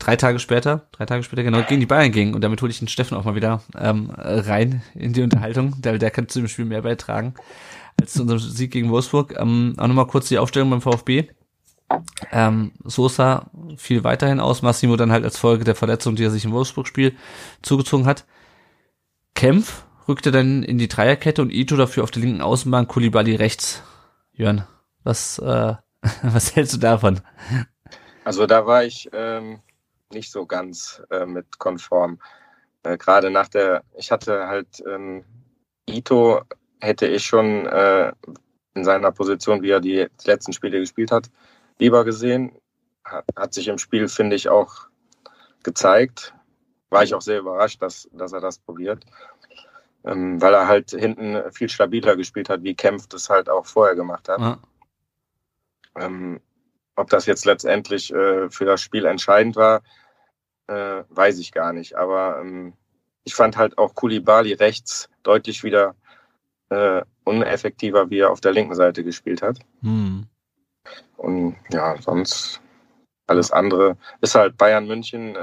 3 Tage später genau gegen die Bayern ging. Und damit hole ich den Steffen auch mal wieder rein in die Unterhaltung. Der kann zu dem Spiel mehr beitragen als zu unserem Sieg gegen Wolfsburg. Auch nochmal kurz die Aufstellung beim VfB. Sosa fiel weiterhin aus, Massimo dann halt als Folge der Verletzung, die er sich im Wolfsburg-Spiel zugezogen hat. Kempf rückte dann in die Dreierkette und Ito dafür auf der linken Außenbahn, Koulibaly rechts. Jörn, was hältst du davon? Also da war ich nicht so ganz mit konform. Gerade Ito hätte ich schon in seiner Position, wie er die letzten Spiele gespielt hat, lieber gesehen. Hat sich im Spiel, finde ich, auch gezeigt. War ich auch sehr überrascht, dass er das probiert. Weil er halt hinten viel stabiler gespielt hat, wie Kempf das halt auch vorher gemacht hat. Ja. Ob das jetzt letztendlich für das Spiel entscheidend war, weiß ich gar nicht. Aber ich fand halt auch Koulibaly rechts deutlich wieder uneffektiver, wie er auf der linken Seite gespielt hat. Und ja, sonst Alles andere ist halt Bayern München,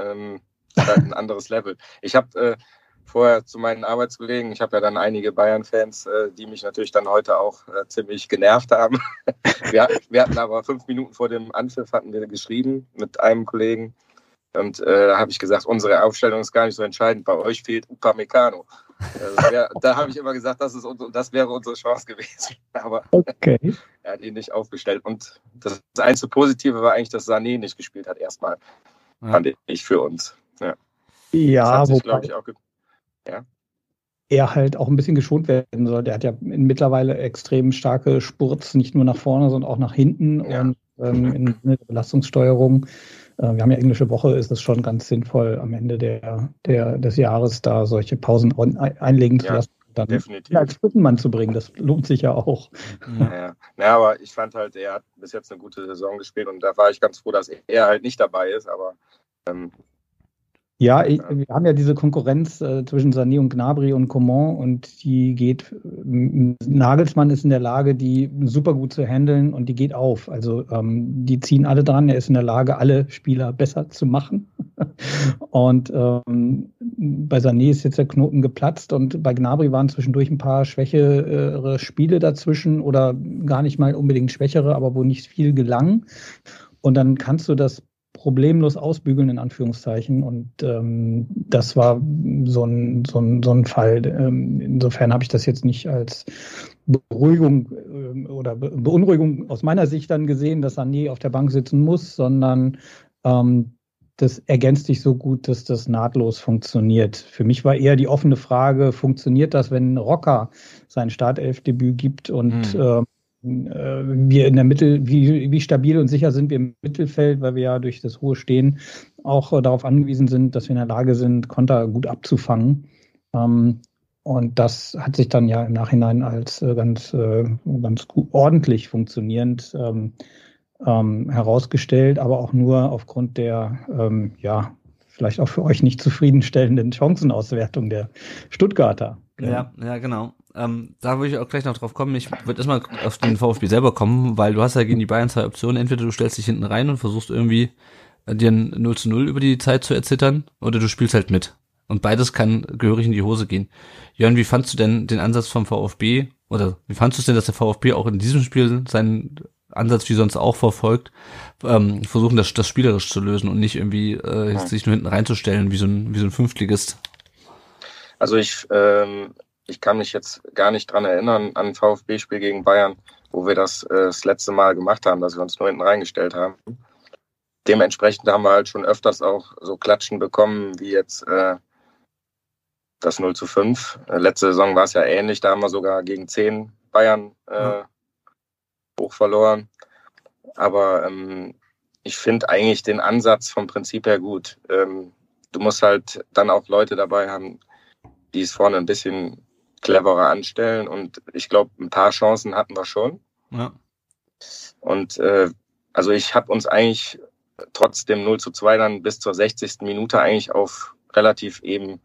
halt ein anderes Level. Ich habe vorher zu meinen Arbeitskollegen, ich habe ja dann einige Bayern-Fans, die mich natürlich dann heute auch ziemlich genervt haben. Wir hatten aber 5 Minuten vor dem Anpfiff hatten wir geschrieben mit einem Kollegen und da habe ich gesagt, unsere Aufstellung ist gar nicht so entscheidend, bei euch fehlt Upamecano. Da habe ich immer gesagt, das wäre unsere Chance gewesen. Aber okay. Er hat ihn nicht aufgestellt. Und das einzige Positive war eigentlich, dass Sané nicht gespielt hat, erstmal. Ja. Fand ich für uns. Ja, ja, wobei ich auch ja. Er halt auch ein bisschen geschont werden soll. Der hat ja mittlerweile extrem starke Spurts, nicht nur nach vorne, sondern auch nach hinten und in der Belastungssteuerung. Wir haben ja englische Woche, ist es schon ganz sinnvoll, am Ende des Jahres da solche Pausen einlegen zu lassen. Dann definitiv. Als Spitzenmann zu bringen, das lohnt sich ja auch. Ja. Ja, aber ich fand halt, er hat bis jetzt eine gute Saison gespielt und da war ich ganz froh, dass er halt nicht dabei ist, aber wir haben ja diese Konkurrenz zwischen Sané und Gnabry und Coman und die geht, Nagelsmann ist in der Lage, die super gut zu handeln und die geht auf. Also die ziehen alle dran, er ist in der Lage, alle Spieler besser zu machen. Und bei Sané ist jetzt der Knoten geplatzt und bei Gnabry waren zwischendurch ein paar schwächere Spiele dazwischen oder gar nicht mal unbedingt schwächere, aber wo nicht viel gelang. Und dann kannst du das problemlos ausbügeln, in Anführungszeichen. Und das war so ein Fall. Insofern habe ich das jetzt nicht als Beruhigung oder Beunruhigung aus meiner Sicht dann gesehen, dass Sané auf der Bank sitzen muss, sondern das ergänzt sich so gut, dass das nahtlos funktioniert. Für mich war eher die offene Frage, funktioniert das, wenn Rocker sein Startelfdebüt gibt und wir in der wie stabil und sicher sind wir im Mittelfeld, weil wir ja durch das hohe Stehen auch darauf angewiesen sind, dass wir in der Lage sind, Konter gut abzufangen. Und das hat sich dann ja im Nachhinein als ganz ordentlich funktionierend herausgestellt, aber auch nur aufgrund der, vielleicht auch für euch nicht zufriedenstellenden Chancenauswertung der Stuttgarter. Ja, genau. Da würde ich auch gleich noch drauf kommen. Ich würde erstmal auf den VfB selber kommen, weil du hast ja gegen die Bayern 2 Optionen. Entweder du stellst dich hinten rein und versuchst irgendwie dir ein 0:0 über die Zeit zu erzittern oder du spielst halt mit. Und beides kann gehörig in die Hose gehen. Jörn, wie fandst du denn den Ansatz vom VfB oder wie fandst du es denn, dass der VfB auch in diesem Spiel seinen Ansatz wie sonst auch verfolgt, versuchen das spielerisch zu lösen und nicht irgendwie sich nur hinten reinzustellen wie so ein Fünftligist? Also ich kann mich jetzt gar nicht dran erinnern an ein VfB-Spiel gegen Bayern, wo wir das letzte Mal gemacht haben, dass wir uns nur hinten reingestellt haben. Dementsprechend haben wir halt schon öfters auch so Klatschen bekommen, wie jetzt das 0:5. Letzte Saison war es ja ähnlich, da haben wir sogar gegen 10 Bayern hoch verloren. Aber ich finde eigentlich den Ansatz vom Prinzip her gut. Du musst halt dann auch Leute dabei haben, die es vorne ein bisschen cleverer anstellen. Und ich glaube, ein paar Chancen hatten wir schon. Ja. Und ich habe uns eigentlich trotz dem 0:2 dann bis zur 60. Minute eigentlich auf relativ eben,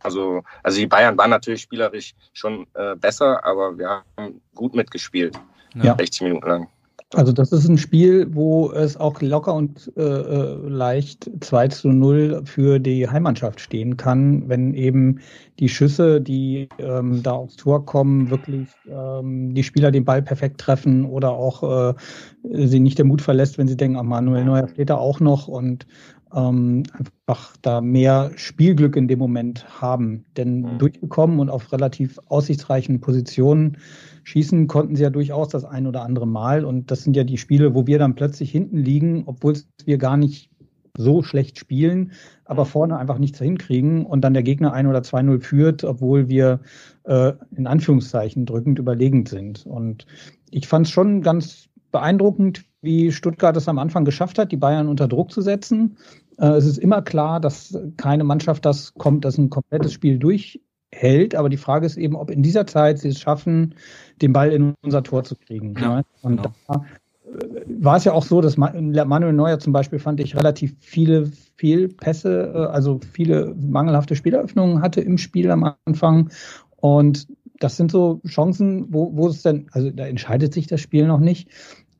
also die Bayern waren natürlich spielerisch schon besser, aber wir haben gut mitgespielt, 60 Minuten lang. Also das ist ein Spiel, wo es auch locker und leicht 2:0 für die Heimmannschaft stehen kann, wenn eben die Schüsse, die da aufs Tor kommen, wirklich die Spieler den Ball perfekt treffen oder auch sie nicht der Mut verlässt, wenn sie denken, Manuel Neuer steht da auch noch und einfach da mehr Spielglück in dem Moment haben. Denn durchgekommen und auf relativ aussichtsreichen Positionen schießen konnten sie ja durchaus das ein oder andere Mal. Und das sind ja die Spiele, wo wir dann plötzlich hinten liegen, obwohl wir gar nicht so schlecht spielen, aber vorne einfach nichts hinkriegen und dann der Gegner 1 oder 2:0 führt, obwohl wir in Anführungszeichen drückend überlegend sind. Und ich fand es schon ganz beeindruckend, wie Stuttgart es am Anfang geschafft hat, die Bayern unter Druck zu setzen. Es ist immer klar, dass keine Mannschaft das ein komplettes Spiel durchhält. Aber die Frage ist eben, ob in dieser Zeit sie es schaffen, den Ball in unser Tor zu kriegen. Ja, und da war es ja auch so, dass Manuel Neuer zum Beispiel, fand ich, relativ viele Fehlpässe, also viele mangelhafte Spieleröffnungen hatte im Spiel am Anfang. Und das sind so Chancen, wo es dann, also da entscheidet sich das Spiel noch nicht,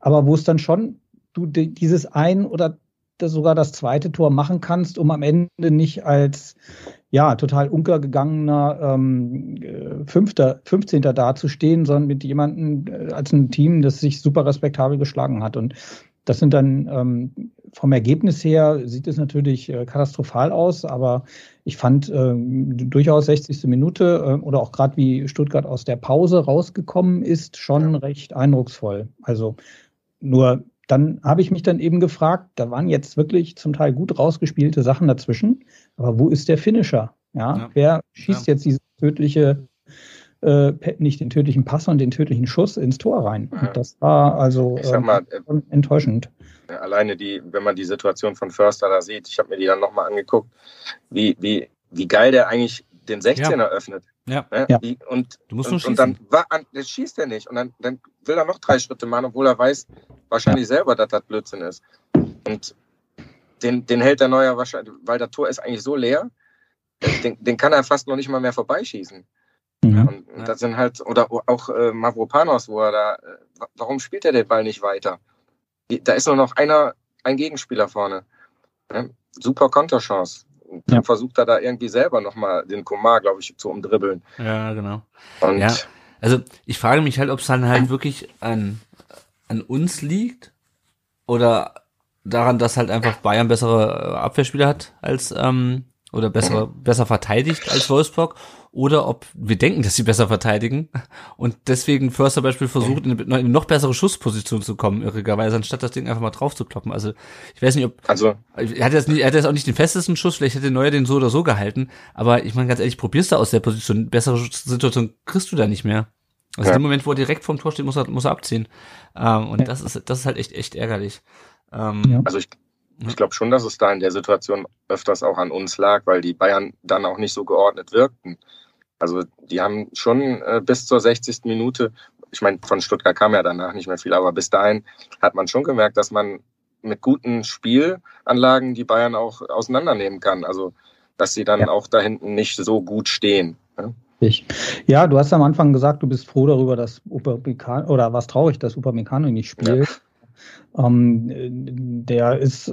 aber wo es dann schon, du dieses ein oder sogar das zweite Tor machen kannst, um am Ende nicht als ja total untergegangener 15. dazustehen, sondern mit jemandem als einem Team, das sich super respektabel geschlagen hat. Und das sind dann vom Ergebnis her sieht es natürlich katastrophal aus, aber ich fand durchaus 60. Minute oder auch gerade wie Stuttgart aus der Pause rausgekommen ist, schon recht eindrucksvoll. Also nur dann habe ich mich dann eben gefragt, da waren jetzt wirklich zum Teil gut rausgespielte Sachen dazwischen, aber wo ist der Finisher? Ja. Wer schießt jetzt diese tödliche nicht den tödlichen Pass, sondern den tödlichen Schuss ins Tor rein. Ja. Das war also mal, enttäuschend. Alleine wenn man die Situation von Förster da sieht, ich habe mir die dann nochmal angeguckt, wie geil der eigentlich den 16er öffnet. Ja. Ne? Ja. Und dann das schießt er nicht. Und dann will er noch 3 Schritte machen, obwohl er weiß wahrscheinlich selber, dass das Blödsinn ist. Und den hält der Neuer wahrscheinlich, weil das Tor ist eigentlich so leer, den kann er fast noch nicht mal mehr vorbeischießen. Ja. Und das sind halt, oder auch Mavropanos, wo er da, warum spielt er den Ball nicht weiter? Da ist nur noch ein Gegenspieler vorne. Ne? Super Konterchance. Dann versucht er da irgendwie selber nochmal den Komar, glaube ich, zu umdribbeln. Ja, genau. Und also ich frage mich halt, ob es dann halt wirklich an uns liegt oder daran, dass halt einfach Bayern bessere Abwehrspieler hat als oder besser verteidigt als Wolfsburg, oder ob wir denken, dass sie besser verteidigen und deswegen Förster Beispiel versucht, in eine noch bessere Schussposition zu kommen, irrigerweise, anstatt das Ding einfach mal drauf zu kloppen. Also ich weiß nicht, ob... Also, er hat jetzt auch nicht den festesten Schuss, vielleicht hätte Neuer den so oder so gehalten, aber ich meine, ganz ehrlich, probierst du aus der Position, bessere Situation kriegst du da nicht mehr. Also in dem Moment, wo er direkt vorm Tor steht, muss er abziehen. Und das ist halt echt ärgerlich. Also ich glaube schon, dass es da in der Situation öfters auch an uns lag, weil die Bayern dann auch nicht so geordnet wirkten. Also die haben schon bis zur 60. Minute, ich meine, von Stuttgart kam ja danach nicht mehr viel, aber bis dahin hat man schon gemerkt, dass man mit guten Spielanlagen die Bayern auch auseinandernehmen kann. Also dass sie dann auch da hinten nicht so gut stehen. Ne? Ja, du hast am Anfang gesagt, du bist froh darüber, dass Upamecano, oder warst traurig, dass Upamecano nicht spielt. Ja. Der ist,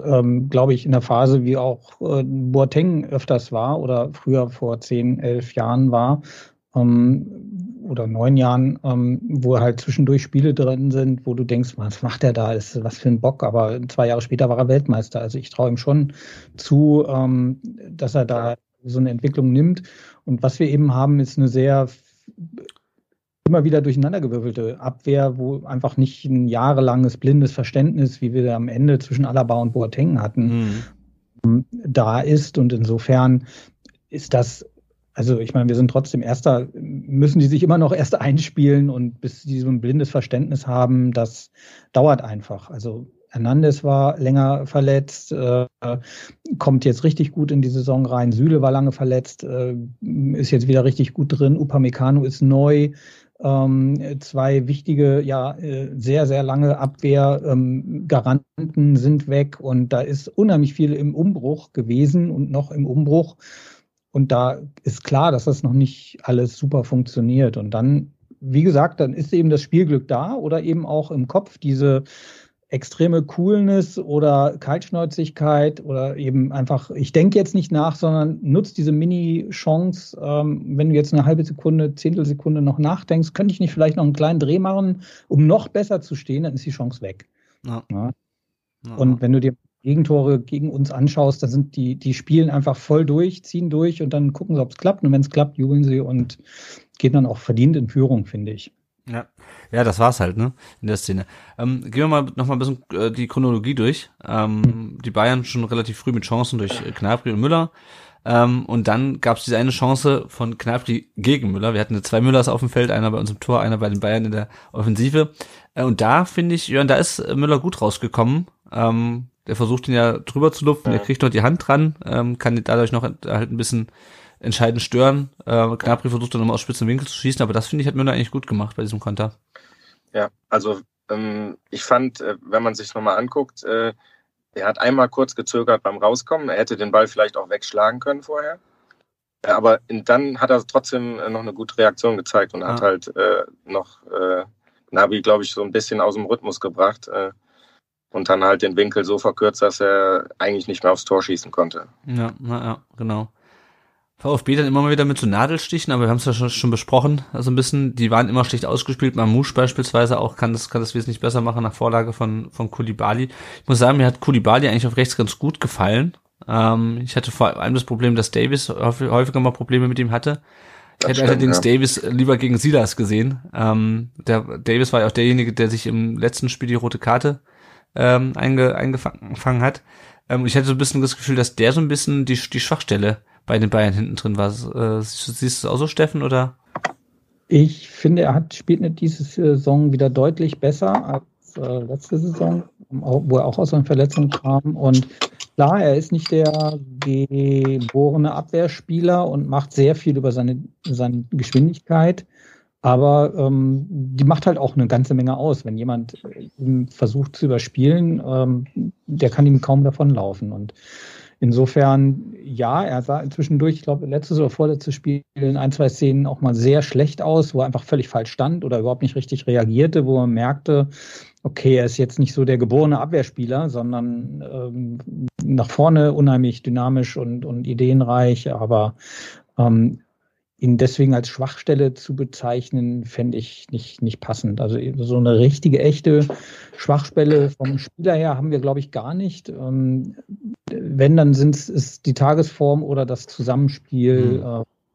glaube ich, in der Phase, wie auch Boateng öfters war oder früher vor 10, 11 Jahren war oder 9 Jahren, wo halt zwischendurch Spiele drin sind, wo du denkst, was macht der da, ist was für ein Bock, aber 2 Jahre später war er Weltmeister. Also ich traue ihm schon zu, dass er da so eine Entwicklung nimmt. Und was wir eben haben, ist eine sehr... immer wieder durcheinandergewürfelte Abwehr, wo einfach nicht ein jahrelanges blindes Verständnis, wie wir am Ende zwischen Alaba und Boateng hatten, da ist. Und insofern ist das, also ich meine, wir sind trotzdem Erster, müssen die sich immer noch erst einspielen, und bis sie so ein blindes Verständnis haben, das dauert einfach. Also Hernandez war länger verletzt, kommt jetzt richtig gut in die Saison rein. Süle war lange verletzt, ist jetzt wieder richtig gut drin. Upamecano ist neu. 2 wichtige, sehr, sehr lange Abwehrgaranten sind weg, und da ist unheimlich viel im Umbruch gewesen und noch im Umbruch, und da ist klar, dass das noch nicht alles super funktioniert, und dann, wie gesagt, dann ist eben das Spielglück da oder eben auch im Kopf diese extreme Coolness oder Kaltschnäuzigkeit oder eben einfach, ich denke jetzt nicht nach, sondern nutze diese Mini-Chance. Wenn du jetzt eine halbe Sekunde, Zehntelsekunde noch nachdenkst, könnte ich nicht vielleicht noch einen kleinen Dreh machen, um noch besser zu stehen, dann ist die Chance weg. Ja. Ja. Ja. Und wenn du dir Gegentore gegen uns anschaust, dann sind die spielen einfach voll durch, ziehen durch und dann gucken sie, ob es klappt. Und wenn es klappt, jubeln sie und gehen dann auch verdient in Führung, finde ich. Ja, das war's halt, ne, in der Szene. Gehen wir noch mal ein bisschen die Chronologie durch. Die Bayern schon relativ früh mit Chancen durch Gnabry und Müller. Und dann gab's diese eine Chance von Gnabry gegen Müller. Wir hatten 2 Müllers auf dem Feld, einer bei uns im Tor, einer bei den Bayern in der Offensive. Und da finde ich, Jörn, da ist Müller gut rausgekommen. Der versucht ihn ja drüber zu lupfen, der kriegt dort die Hand dran, kann dadurch noch halt ein bisschen entscheidend stören. Gnabry versucht dann nochmal aus spitzen Winkel zu schießen, aber das, finde ich, hat Müller eigentlich gut gemacht bei diesem Konter. Ja, also ich fand, wenn man sich nochmal anguckt, er hat einmal kurz gezögert beim Rauskommen. Er hätte den Ball vielleicht auch wegschlagen können vorher. Aber dann hat er trotzdem noch eine gute Reaktion gezeigt und hat halt noch Gnabry, glaube ich, so ein bisschen aus dem Rhythmus gebracht. und dann halt den Winkel so verkürzt, dass er eigentlich nicht mehr aufs Tor schießen konnte. Ja, naja, genau. VfB dann immer mal wieder mit so Nadelstichen, aber wir haben es ja schon besprochen, also ein bisschen, die waren immer schlecht ausgespielt. Mamouche beispielsweise auch kann das wesentlich besser machen nach Vorlage von Koulibaly. Ich muss sagen, mir hat Koulibaly eigentlich auf rechts ganz gut gefallen. Ich hatte vor allem das Problem, dass Davis häufiger mal Probleme mit ihm hatte. Ich hätte allerdings Davis lieber gegen Silas gesehen. Davis war ja auch derjenige, der sich im letzten Spiel die rote Karte eingefangen hat. Ich hatte so ein bisschen das Gefühl, dass der so ein bisschen die Schwachstelle bei den Bayern hinten drin war. Siehst du es auch so, Steffen, oder? Ich finde, spielt diese Saison wieder deutlich besser als letzte Saison, wo er auch aus einer Verletzung kam. Und klar, er ist nicht der geborene Abwehrspieler und macht sehr viel über seine Geschwindigkeit. Aber die macht halt auch eine ganze Menge aus. Wenn jemand versucht zu überspielen, der kann ihm kaum davonlaufen. Und insofern, ja, er sah zwischendurch, ich glaube, letztes oder vorletztes Spiel in ein, zwei Szenen auch mal sehr schlecht aus, wo er einfach völlig falsch stand oder überhaupt nicht richtig reagierte, wo man merkte, okay, er ist jetzt nicht so der geborene Abwehrspieler, sondern nach vorne unheimlich dynamisch und ideenreich, aber ihn deswegen als Schwachstelle zu bezeichnen, fände ich nicht passend. Also so eine richtige, echte Schwachstelle vom Spieler her haben wir, glaube ich, gar nicht. Wenn, dann ist die Tagesform oder das Zusammenspiel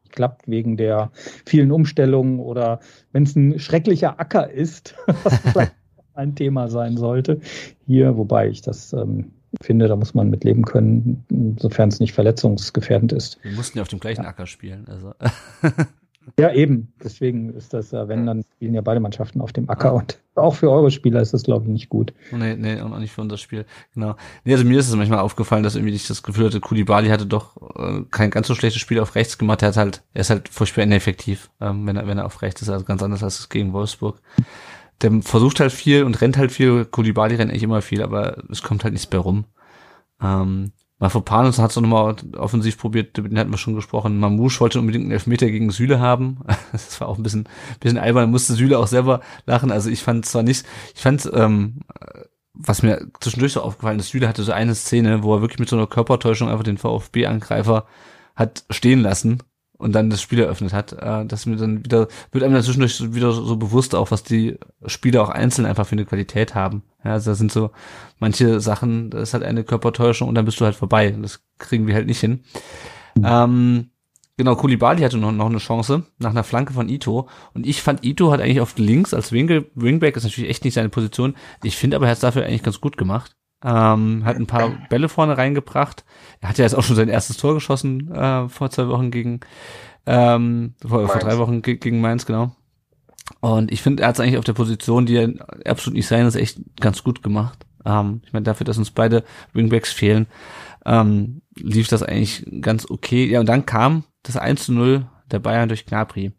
klappt wegen der vielen Umstellungen oder wenn es ein schrecklicher Acker ist, was vielleicht ein Thema sein sollte. Hier, wobei ich das finde, da muss man mit leben können, sofern es nicht verletzungsgefährdend ist. Wir mussten ja auf dem gleichen Acker spielen. Also. Ja, eben. Deswegen ist das, wenn, dann spielen ja beide Mannschaften auf dem Acker. Und auch für eure Spieler ist das, glaube ich, nicht gut. Nee, und auch nicht für unser Spiel. Genau. Nee, also mir ist es manchmal aufgefallen, dass irgendwie ich das Gefühl hatte, Koulibaly hatte doch kein ganz so schlechtes Spiel auf rechts gemacht. Er ist halt furchtbar ineffektiv, wenn er auf rechts ist. Also ganz anders als es gegen Wolfsburg. Der versucht halt viel und rennt halt viel. Koulibaly rennt eigentlich immer viel, aber es kommt halt nichts bei rum. Mavropanos hat es auch nochmal offensiv probiert, den hatten wir schon gesprochen. Mamouche wollte unbedingt einen Elfmeter gegen Süle haben. Das war auch ein bisschen albern, musste Süle auch selber lachen. Also ich fand es zwar nicht, was mir zwischendurch so aufgefallen ist, Süle hatte so eine Szene, wo er wirklich mit so einer Körpertäuschung einfach den VfB-Angreifer hat stehen lassen und dann das Spiel eröffnet hat, dass mir dann wieder, wird einem dazwischendurch wieder so bewusst auch, was die Spieler auch einzeln einfach für eine Qualität haben. Ja, also da sind so manche Sachen, das ist halt eine Körpertäuschung und dann bist du halt vorbei. Das kriegen wir halt nicht hin. Genau, Koulibaly hatte noch eine Chance nach einer Flanke von Ito und ich fand, Ito hat eigentlich auf links als Wingback, ist natürlich echt nicht seine Position. Ich finde aber, er hat es dafür eigentlich ganz gut gemacht. Hat ein paar Bälle vorne reingebracht. Er hat ja jetzt auch schon sein erstes Tor geschossen vor 2 Wochen vor 3 Wochen gegen Mainz, genau. Und ich finde, er hat es eigentlich auf der Position, die er absolut nicht sein ist, echt ganz gut gemacht. Ich meine, dafür, dass uns beide Wingbacks fehlen, lief das eigentlich ganz okay. Ja, und dann kam das 1:0 der Bayern durch Gnabry.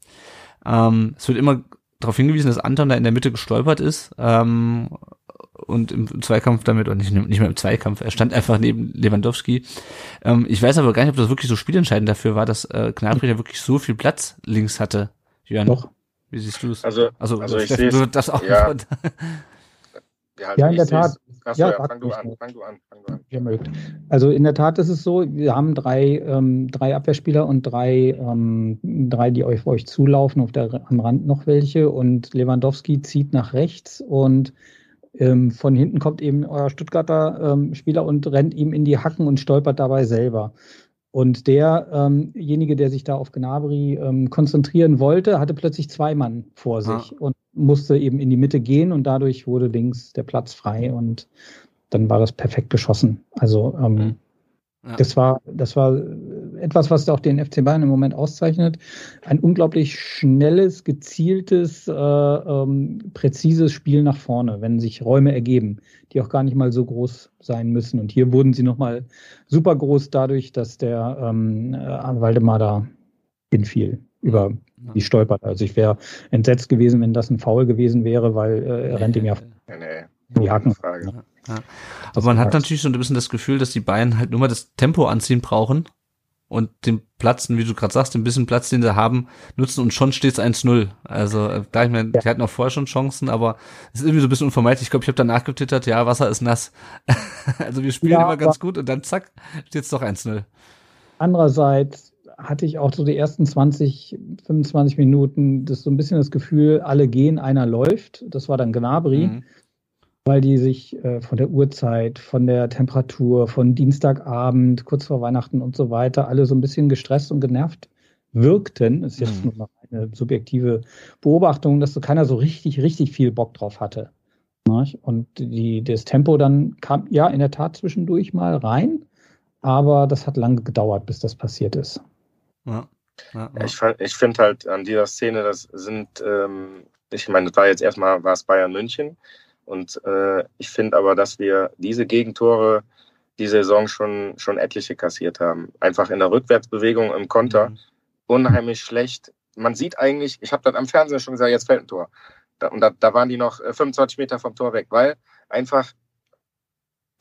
Es wird immer darauf hingewiesen, dass Anton da in der Mitte gestolpert ist, und im Zweikampf damit, oder nicht mehr im Zweikampf, er stand einfach neben Lewandowski. Ich weiß aber gar nicht, ob das wirklich so spielentscheidend dafür war, dass Gnabry ja wirklich so viel Platz links hatte. Jörn, doch. Wie siehst du es? Also ich sehe das auch. Ja, in der Tat. Fang du an. Also in der Tat ist es so, wir haben drei Abwehrspieler und drei, die auf euch zulaufen, am Rand noch welche, und Lewandowski zieht nach rechts und von hinten kommt eben euer Stuttgarter Spieler und rennt ihm in die Hacken und stolpert dabei selber. Und derjenige, der sich da auf Gnabry konzentrieren wollte, hatte plötzlich 2 Mann vor sich und musste eben in die Mitte gehen und dadurch wurde links der Platz frei und dann war das perfekt geschossen. Also das war etwas, was auch den FC Bayern im Moment auszeichnet. Ein unglaublich schnelles, gezieltes, präzises Spiel nach vorne, wenn sich Räume ergeben, die auch gar nicht mal so groß sein müssen. Und hier wurden sie nochmal super groß dadurch, dass der Waldemar da hinfiel über die Stolpert. Also ich wäre entsetzt gewesen, wenn das ein Foul gewesen wäre, weil er rennt ihm ja in die Haken. Ja. Aber man hat natürlich so ein bisschen das Gefühl, dass die Bayern halt nur mal das Tempo anziehen brauchen. und den Platz, wie du gerade sagst, den bisschen Platz, den sie haben, nutzen und schon steht es 1-0. Also da, ich meine, die hatten auch vorher schon Chancen, aber es ist irgendwie so ein bisschen unvermeidlich. Ich glaube, ich habe danach getwittert, ja, Wasser ist nass. Also wir spielen immer ganz gut und dann zack, steht es doch 1-0. Andererseits hatte ich auch so die ersten 20, 25 Minuten das so ein bisschen das Gefühl, alle gehen, einer läuft. Das war dann Gnabry. Mhm. Weil die sich von der Uhrzeit, von der Temperatur, von Dienstagabend, kurz vor Weihnachten und so weiter, alle so ein bisschen gestresst und genervt wirkten. Das ist jetzt nur noch eine subjektive Beobachtung, dass so keiner so richtig viel Bock drauf hatte. Und das Tempo dann kam ja in der Tat zwischendurch mal rein, aber das hat lange gedauert, bis das passiert ist. Ja. Ja, ja. Ich finde halt an dieser Szene, das sind, ich meine, das war jetzt erstmal, war es Bayern München. Und ich finde aber, dass wir diese Gegentore die Saison schon etliche kassiert haben. Einfach in der Rückwärtsbewegung im Konter. Unheimlich schlecht. Man sieht eigentlich, ich habe das am Fernsehen schon gesagt, jetzt fällt ein Tor. Da waren die noch 25 Meter vom Tor weg, weil einfach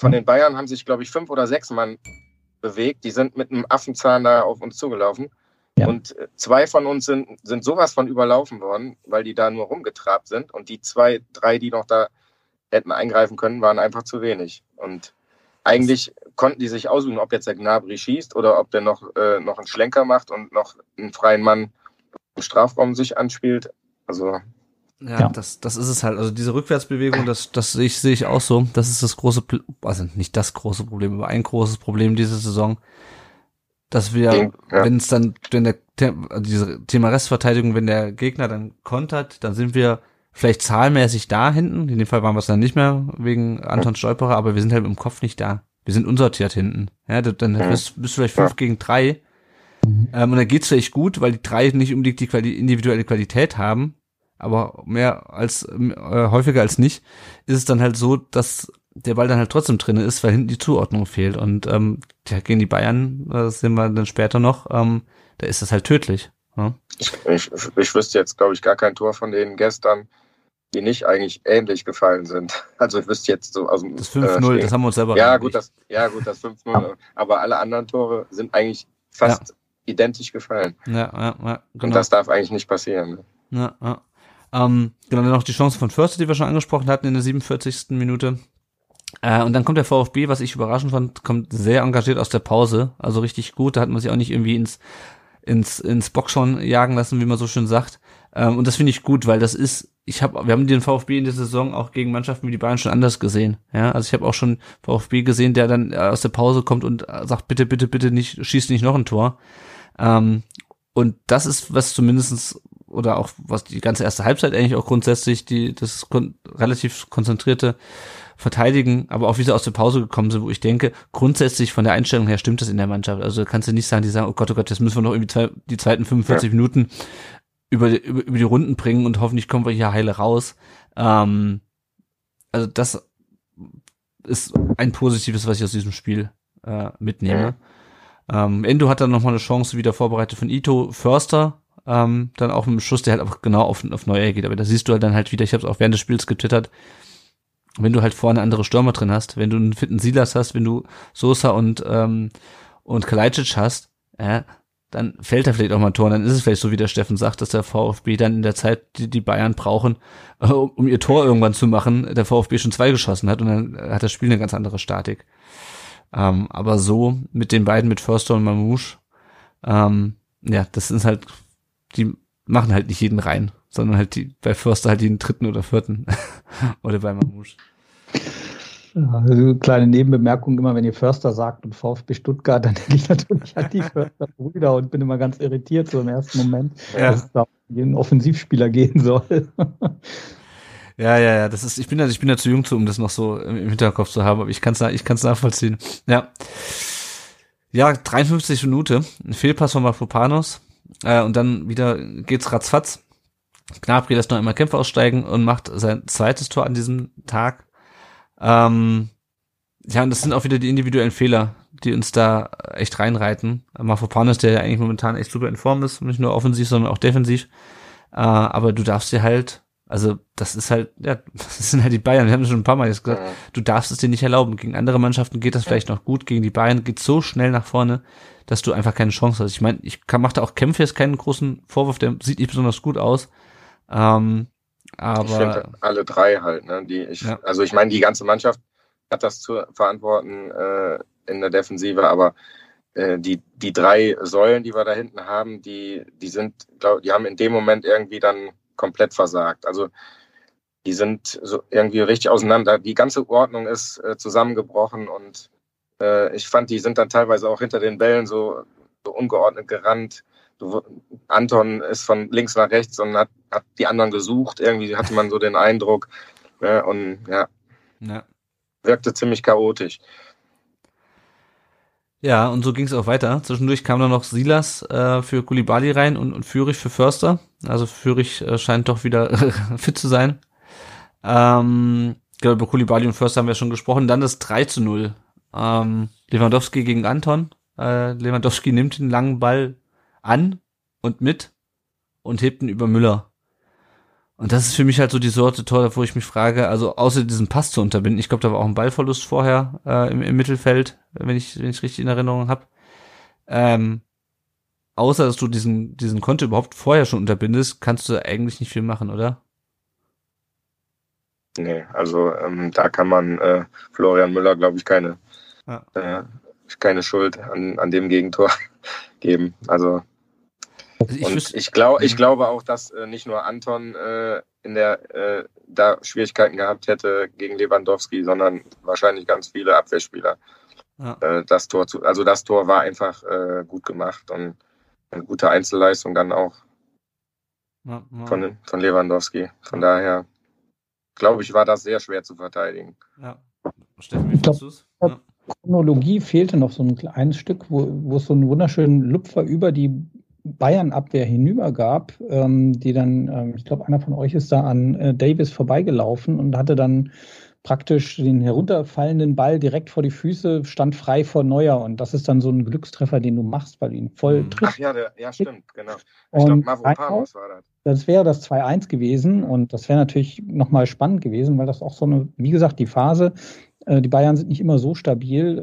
von den Bayern haben sich, glaube ich, 5 oder 6 Mann bewegt. Die sind mit einem Affenzahn da auf uns zugelaufen. Ja. Und 2 von uns sind sowas von überlaufen worden, weil die da nur rumgetrabt sind. Und die 2, 3, die noch da hätten eingreifen können, waren einfach zu wenig. Und eigentlich konnten die sich aussuchen, ob jetzt der Gnabry schießt oder ob der noch einen Schlenker macht und noch einen freien Mann im Strafraum sich anspielt. Also ja. Das ist es halt. Also diese Rückwärtsbewegung, das sehe ich auch so. Das ist das große, also nicht das große Problem, aber ein großes Problem diese Saison, dass wir, Thema Restverteidigung, wenn der Gegner dann kontert, dann sind wir vielleicht zahlenmäßig da hinten, in dem Fall waren wir es dann nicht mehr wegen Anton Stolperer, aber wir sind halt im Kopf nicht da. Wir sind unsortiert hinten. Ja, dann bist du vielleicht 5 gegen 3. Und dann geht's vielleicht gut, weil die 3 nicht unbedingt die individuelle Qualität haben, aber häufiger als nicht, ist es dann halt so, dass der Ball dann halt trotzdem drin ist, weil hinten die Zuordnung fehlt. Und gegen die Bayern, das sehen wir dann später noch, da ist das halt tödlich. Ja? Ich wüsste jetzt, glaube ich, gar kein Tor von denen gestern, die nicht eigentlich ähnlich gefallen sind. Also ich wüsste jetzt so aus dem... Das 5-0, das haben wir uns selber... Ja gut, das 5-0. Aber alle anderen Tore sind eigentlich fast identisch gefallen. Ja, genau. Und das darf eigentlich nicht passieren. Ne? Ja. Genau, dann noch die Chance von Förster, die wir schon angesprochen hatten in der 47. Minute. Und dann kommt der VfB, was ich überraschend fand, kommt sehr engagiert aus der Pause. Also richtig gut, da hat man sich auch nicht irgendwie ins Bockschorn jagen lassen, wie man so schön sagt. Und das finde ich gut, weil das ist... Wir haben den VfB in der Saison auch gegen Mannschaften wie die Bayern schon anders gesehen. Ja, also ich habe auch schon VfB gesehen, der dann aus der Pause kommt und sagt, bitte, bitte, bitte nicht, schießt nicht noch ein Tor. Und das ist, was zumindestens, oder auch was die ganze erste Halbzeit eigentlich auch grundsätzlich, relativ konzentrierte Verteidigen, aber auch wie sie aus der Pause gekommen sind, wo ich denke, grundsätzlich von der Einstellung her stimmt das in der Mannschaft. Also kannst du nicht sagen, die sagen, oh Gott, jetzt müssen wir noch irgendwie die zweiten 45 Minuten über die Runden bringen und hoffentlich kommen wir hier heile raus. Also das ist ein Positives, was ich aus diesem Spiel mitnehme. Endo hat dann nochmal eine Chance, wieder vorbereitet von Ito. Förster dann auch mit dem Schuss, der halt auch genau auf Neuer geht. Aber da siehst du halt dann halt wieder, ich habe es auch während des Spiels getwittert, wenn du halt vorne andere Stürmer drin hast, wenn du einen fitten Silas hast, wenn du Sosa und Kalajdzic hast, dann fällt da vielleicht auch mal ein Tor. Und dann ist es vielleicht so, wie der Steffen sagt, dass der VfB dann in der Zeit, die Bayern brauchen, um ihr Tor irgendwann zu machen, der VfB schon 2 geschossen hat und dann hat das Spiel eine ganz andere Statik. Aber so mit den beiden, mit Förster und Mamouche, das sind halt, die machen halt nicht jeden rein, sondern halt bei Förster halt jeden 3. oder 4. oder bei Mamouche. Also kleine Nebenbemerkung, immer wenn ihr Förster sagt und VfB Stuttgart, dann denke ich natürlich an die Förster-Brüder und bin immer ganz irritiert so im ersten Moment, dass es da um jeden Offensivspieler gehen soll. Ja, das ist, ich bin da zu jung zu, um das noch so im Hinterkopf zu haben, aber ich kann's nachvollziehen. Ja, 53 Minute, ein Fehlpass von Mavropanos und dann wieder geht's ratzfatz. Gnabry lässt noch einmal Kempf aussteigen und macht sein zweites Tor an diesem Tag. Und das sind auch wieder die individuellen Fehler, die uns da echt reinreiten. Mavropanos, der ja eigentlich momentan echt super in Form ist, nicht nur offensiv, sondern auch defensiv. Aber du darfst dir halt Also das ist halt, ja, das sind halt die Bayern, wir haben es schon ein paar Mal jetzt gesagt, du darfst es dir nicht erlauben. Gegen andere Mannschaften geht das vielleicht noch gut, gegen die Bayern geht es so schnell nach vorne, dass du einfach keine Chance hast. Ich meine, ich mache da auch Kämpf jetzt keinen großen Vorwurf, der sieht nicht besonders gut aus. Aber ich finde alle drei halt, ne? Also ich meine, die ganze Mannschaft hat das zu verantworten in der Defensive, aber die drei Säulen, die wir da hinten haben, die haben in dem Moment irgendwie dann komplett versagt. Also die sind so irgendwie richtig auseinander. Die ganze Ordnung ist zusammengebrochen und ich fand, die sind dann teilweise auch hinter den Bällen so ungeordnet gerannt. Anton ist von links nach rechts und hat die anderen gesucht. Irgendwie hatte man so den Eindruck. Ne? Und ja, wirkte ziemlich chaotisch. Ja, und so ging es auch weiter. Zwischendurch kam dann noch Silas für Koulibaly rein und Führich für Förster. Also Führich scheint doch wieder fit zu sein. Über Koulibaly und Förster haben wir schon gesprochen. Dann das 3:0. Lewandowski gegen Anton. Lewandowski nimmt den langen Ball an und mit und hebt ihn über Müller. Und das ist für mich halt so die Sorte Tor, wo ich mich frage, also außer diesen Pass zu unterbinden, ich glaube, da war auch ein Ballverlust vorher im Mittelfeld, wenn ich richtig in Erinnerung habe. Außer, dass du diesen Konter überhaupt vorher schon unterbindest, kannst du da eigentlich nicht viel machen, oder? Nee, also da kann man Florian Müller, glaube ich, keine Schuld an dem Gegentor geben. Also ich glaube auch, dass nicht nur Anton da Schwierigkeiten gehabt hätte gegen Lewandowski, sondern wahrscheinlich ganz viele Abwehrspieler. Ja. Das Tor war einfach gut gemacht und eine gute Einzelleistung dann auch von Lewandowski. Von daher, glaube ich, war das sehr schwer zu verteidigen. Ja. Steffen, wie findest du es? Ja. Chronologie fehlte noch so ein kleines Stück, wo es so einen wunderschönen Lupfer über die Bayern-Abwehr hinüber gab, die dann, ich glaube, einer von euch ist da an Davis vorbeigelaufen und hatte dann praktisch den herunterfallenden Ball direkt vor die Füße, stand frei vor Neuer. Und das ist dann so ein Glückstreffer, den du machst, weil du ihn voll triffst. Ach ja, stimmt, genau. Ich glaube, Mavropanos war das. Das wäre das 2:1 gewesen und das wäre natürlich nochmal spannend gewesen, weil das auch so eine, wie gesagt, die Phase, die Bayern sind nicht immer so stabil,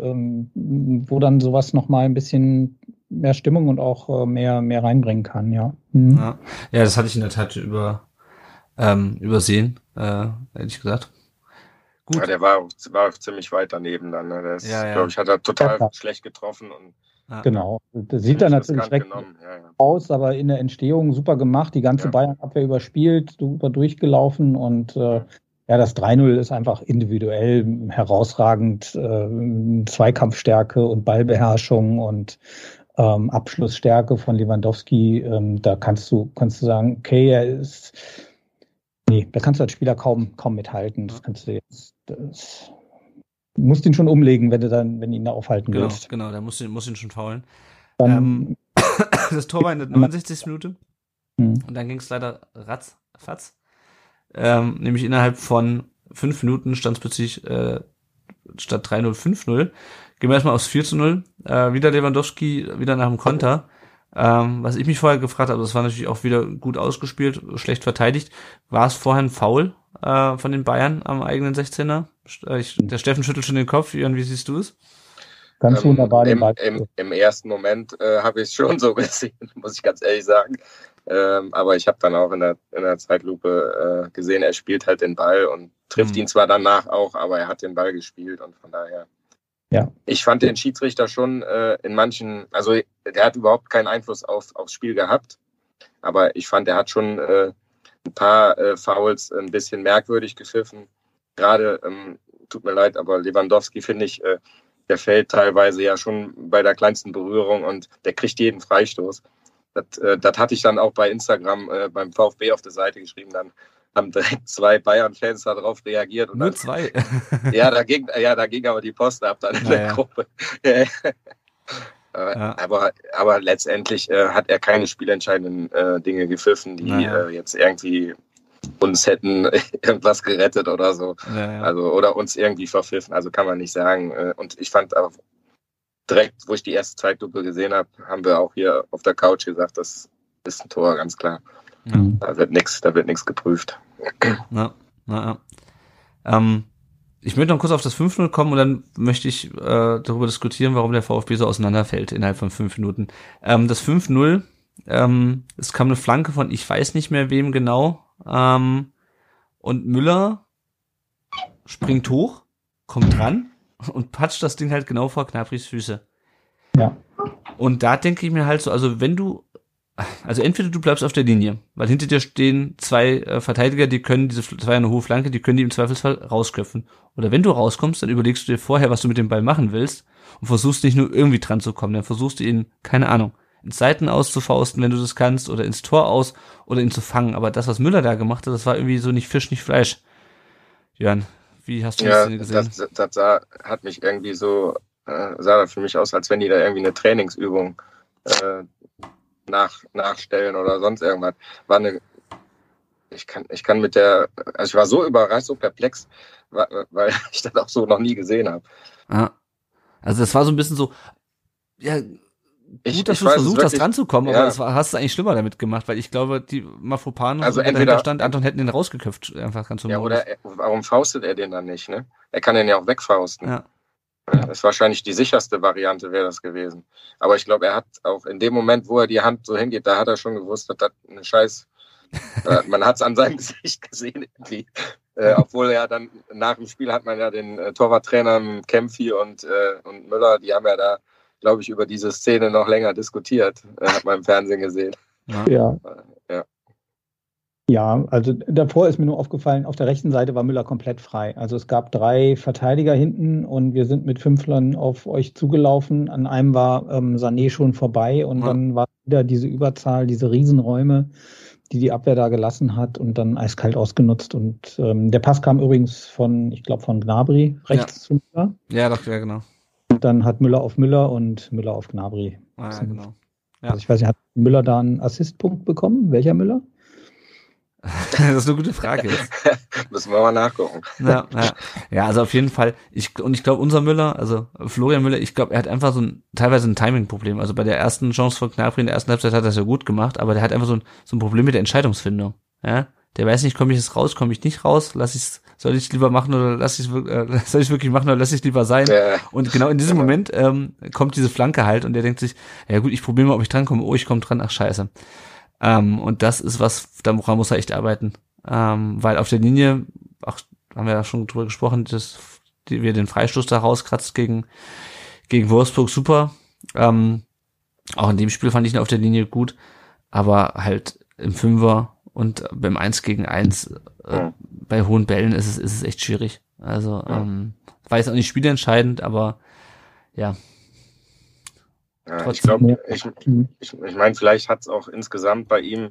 wo dann sowas nochmal ein bisschen mehr Stimmung und auch mehr reinbringen kann, ja. Mhm. Ja, das hatte ich in der Tat übersehen, ehrlich gesagt. Gut. Ja, der war ziemlich weit daneben dann. Ne? Der ist, glaube ich, hat er total schlecht getroffen. Und genau, das sieht dann natürlich weg aus, aber in der Entstehung super gemacht, die ganze Bayern-Abwehr überspielt, super durchgelaufen und das 3:0 ist einfach individuell herausragend, Zweikampfstärke und Ballbeherrschung und Abschlussstärke von Lewandowski. Da kannst du sagen, okay, da kannst du als Spieler kaum mithalten. Das kannst du du musst ihn schon umlegen, wenn du ihn da aufhalten willst. Genau, da musst du ihn schon faulen. Dann, das Tor war in der 69. Minute und dann ging es leider ratzfatz. Nämlich innerhalb von 5 Minuten stand es plötzlich statt 3:0 5:0. Gehen wir erstmal aufs 4:0. Wieder Lewandowski, wieder nach dem Konter. Was ich mich vorher gefragt habe, das war natürlich auch wieder gut ausgespielt, schlecht verteidigt. War es vorher ein Foul von den Bayern am eigenen 16er? Der Steffen schüttelt schon den Kopf. Jörn, wie siehst du es? Ganz wunderbar. Im ersten Moment habe ich es schon so gesehen, muss ich ganz ehrlich sagen. Aber ich habe dann auch in der Zeitlupe gesehen, er spielt halt den Ball und trifft ihn zwar danach auch, aber er hat den Ball gespielt und von daher. Ja. Ich fand den Schiedsrichter schon in manchen, also der hat überhaupt keinen Einfluss aufs Spiel gehabt, aber ich fand, er hat schon ein paar Fouls ein bisschen merkwürdig gepfiffen. Gerade, tut mir leid, aber Lewandowski finde ich, der fällt teilweise ja schon bei der kleinsten Berührung und der kriegt jeden Freistoß. Das hatte ich dann auch bei Instagram beim VfB auf der Seite geschrieben. Dann haben direkt 2 Bayern-Fans darauf reagiert. Und nur dann, 2? da ging aber die Post ab dann in der Gruppe. Aber letztendlich hat er keine spielentscheidenden Dinge gepfiffen, die jetzt irgendwie uns hätten irgendwas gerettet oder so. Also, oder uns irgendwie verpfiffen. Also kann man nicht sagen. Und ich fand auch, direkt, wo ich die erste Zeitlupe gesehen habe, haben wir auch hier auf der Couch gesagt, das ist ein Tor, ganz klar. Mhm. Da wird nichts geprüft. Ja. Ich möchte noch kurz auf das 5-0 kommen und dann möchte ich darüber diskutieren, warum der VfB so auseinanderfällt innerhalb von 5 Minuten. Das 5-0, es kam eine Flanke von ich weiß nicht mehr wem genau, und Müller springt hoch, kommt dran und patscht das Ding halt genau vor Gnabrys Füße. Ja. Und da denke ich mir halt so, also wenn du, also entweder du bleibst auf der Linie, weil hinter dir stehen zwei Verteidiger, die können das war ja eine hohe Flanke, die können die im Zweifelsfall rausköpfen. Oder wenn du rauskommst, dann überlegst du dir vorher, was du mit dem Ball machen willst und versuchst nicht nur irgendwie dran zu kommen, dann versuchst du ihn, keine Ahnung, ins Seitenaus zu fausten, wenn du das kannst, oder ins Tor aus, oder ihn zu fangen. Aber das, was Müller da gemacht hat, das war irgendwie so nicht Fisch, nicht Fleisch. Jörn, wie hast du das denn gesehen? Das hat mich irgendwie so, sah da für mich aus, als wenn die da irgendwie eine Trainingsübung nachstellen oder sonst irgendwas. War eine, ich kann mit der, also ich war so überrascht, so perplex, weil ich das auch so noch nie gesehen habe. Ah, also das war so ein bisschen so, ja, gut, dass du versucht hast, dran zu kommen, aber das hast du eigentlich schlimmer damit gemacht, weil ich glaube, die Mavropanos, also entweder stand, Anton hätten den rausgeköpft, einfach ganz normal. Ja, oder warum faustet er den dann nicht, ne? Er kann den ja auch wegfausten. Ja. Das ist wahrscheinlich die sicherste Variante, wäre das gewesen. Aber ich glaube, er hat auch in dem Moment, wo er die Hand so hingeht, da hat er schon gewusst, dass das eine Scheiß... Man hat es an seinem Gesicht gesehen, irgendwie. Obwohl ja dann nach dem Spiel hat man ja den Torwarttrainer Kempf und Müller, die haben ja da, glaube ich, über diese Szene noch länger diskutiert. Hat man im Fernsehen gesehen. Ja, also davor ist mir nur aufgefallen, auf der rechten Seite war Müller komplett frei. Also es gab 3 Verteidiger hinten und wir sind mit 5lern auf euch zugelaufen. An einem war Sané schon vorbei und dann war wieder diese Überzahl, diese Riesenräume, die Abwehr da gelassen hat und dann eiskalt ausgenutzt. Und der Pass kam übrigens von Gnabry rechts zu Müller. Ja, doch, ja, genau. Und dann hat Müller auf Müller und Müller auf Gnabry. Ah, ja, genau. Ja. Also ich weiß nicht, hat Müller da einen Assistpunkt bekommen? Welcher Müller? Das ist eine gute Frage jetzt. Müssen wir mal nachgucken. Ja, also auf jeden Fall. Und ich glaube, unser Müller, also Florian Müller, ich glaube, er hat einfach teilweise ein Timing-Problem. Also bei der ersten Chance von Gnabry in der ersten Halbzeit hat er es ja gut gemacht, aber der hat einfach so ein Problem mit der Entscheidungsfindung. Ja? Der weiß nicht, komme ich jetzt raus, komme ich nicht raus, soll ich es lieber machen oder soll ich es wirklich machen oder lasse ich es lieber sein? Ja. Und genau in diesem Moment kommt diese Flanke halt und der denkt sich, ja gut, ich probiere mal, ob ich drankomme. Oh, ich komme dran, ach scheiße. Und das ist was, daran muss er echt arbeiten. Weil auf der Linie, haben wir ja schon drüber gesprochen, wie er den Freistoß da rauskratzt gegen Wolfsburg, super. Auch in dem Spiel fand ich ihn auf der Linie gut, aber halt im Fünfer und beim 1 gegen 1 bei hohen Bällen ist es echt schwierig. Also war jetzt auch nicht spielentscheidend, aber ja. Ja, ich glaube, ich meine, vielleicht hat es auch insgesamt bei ihm,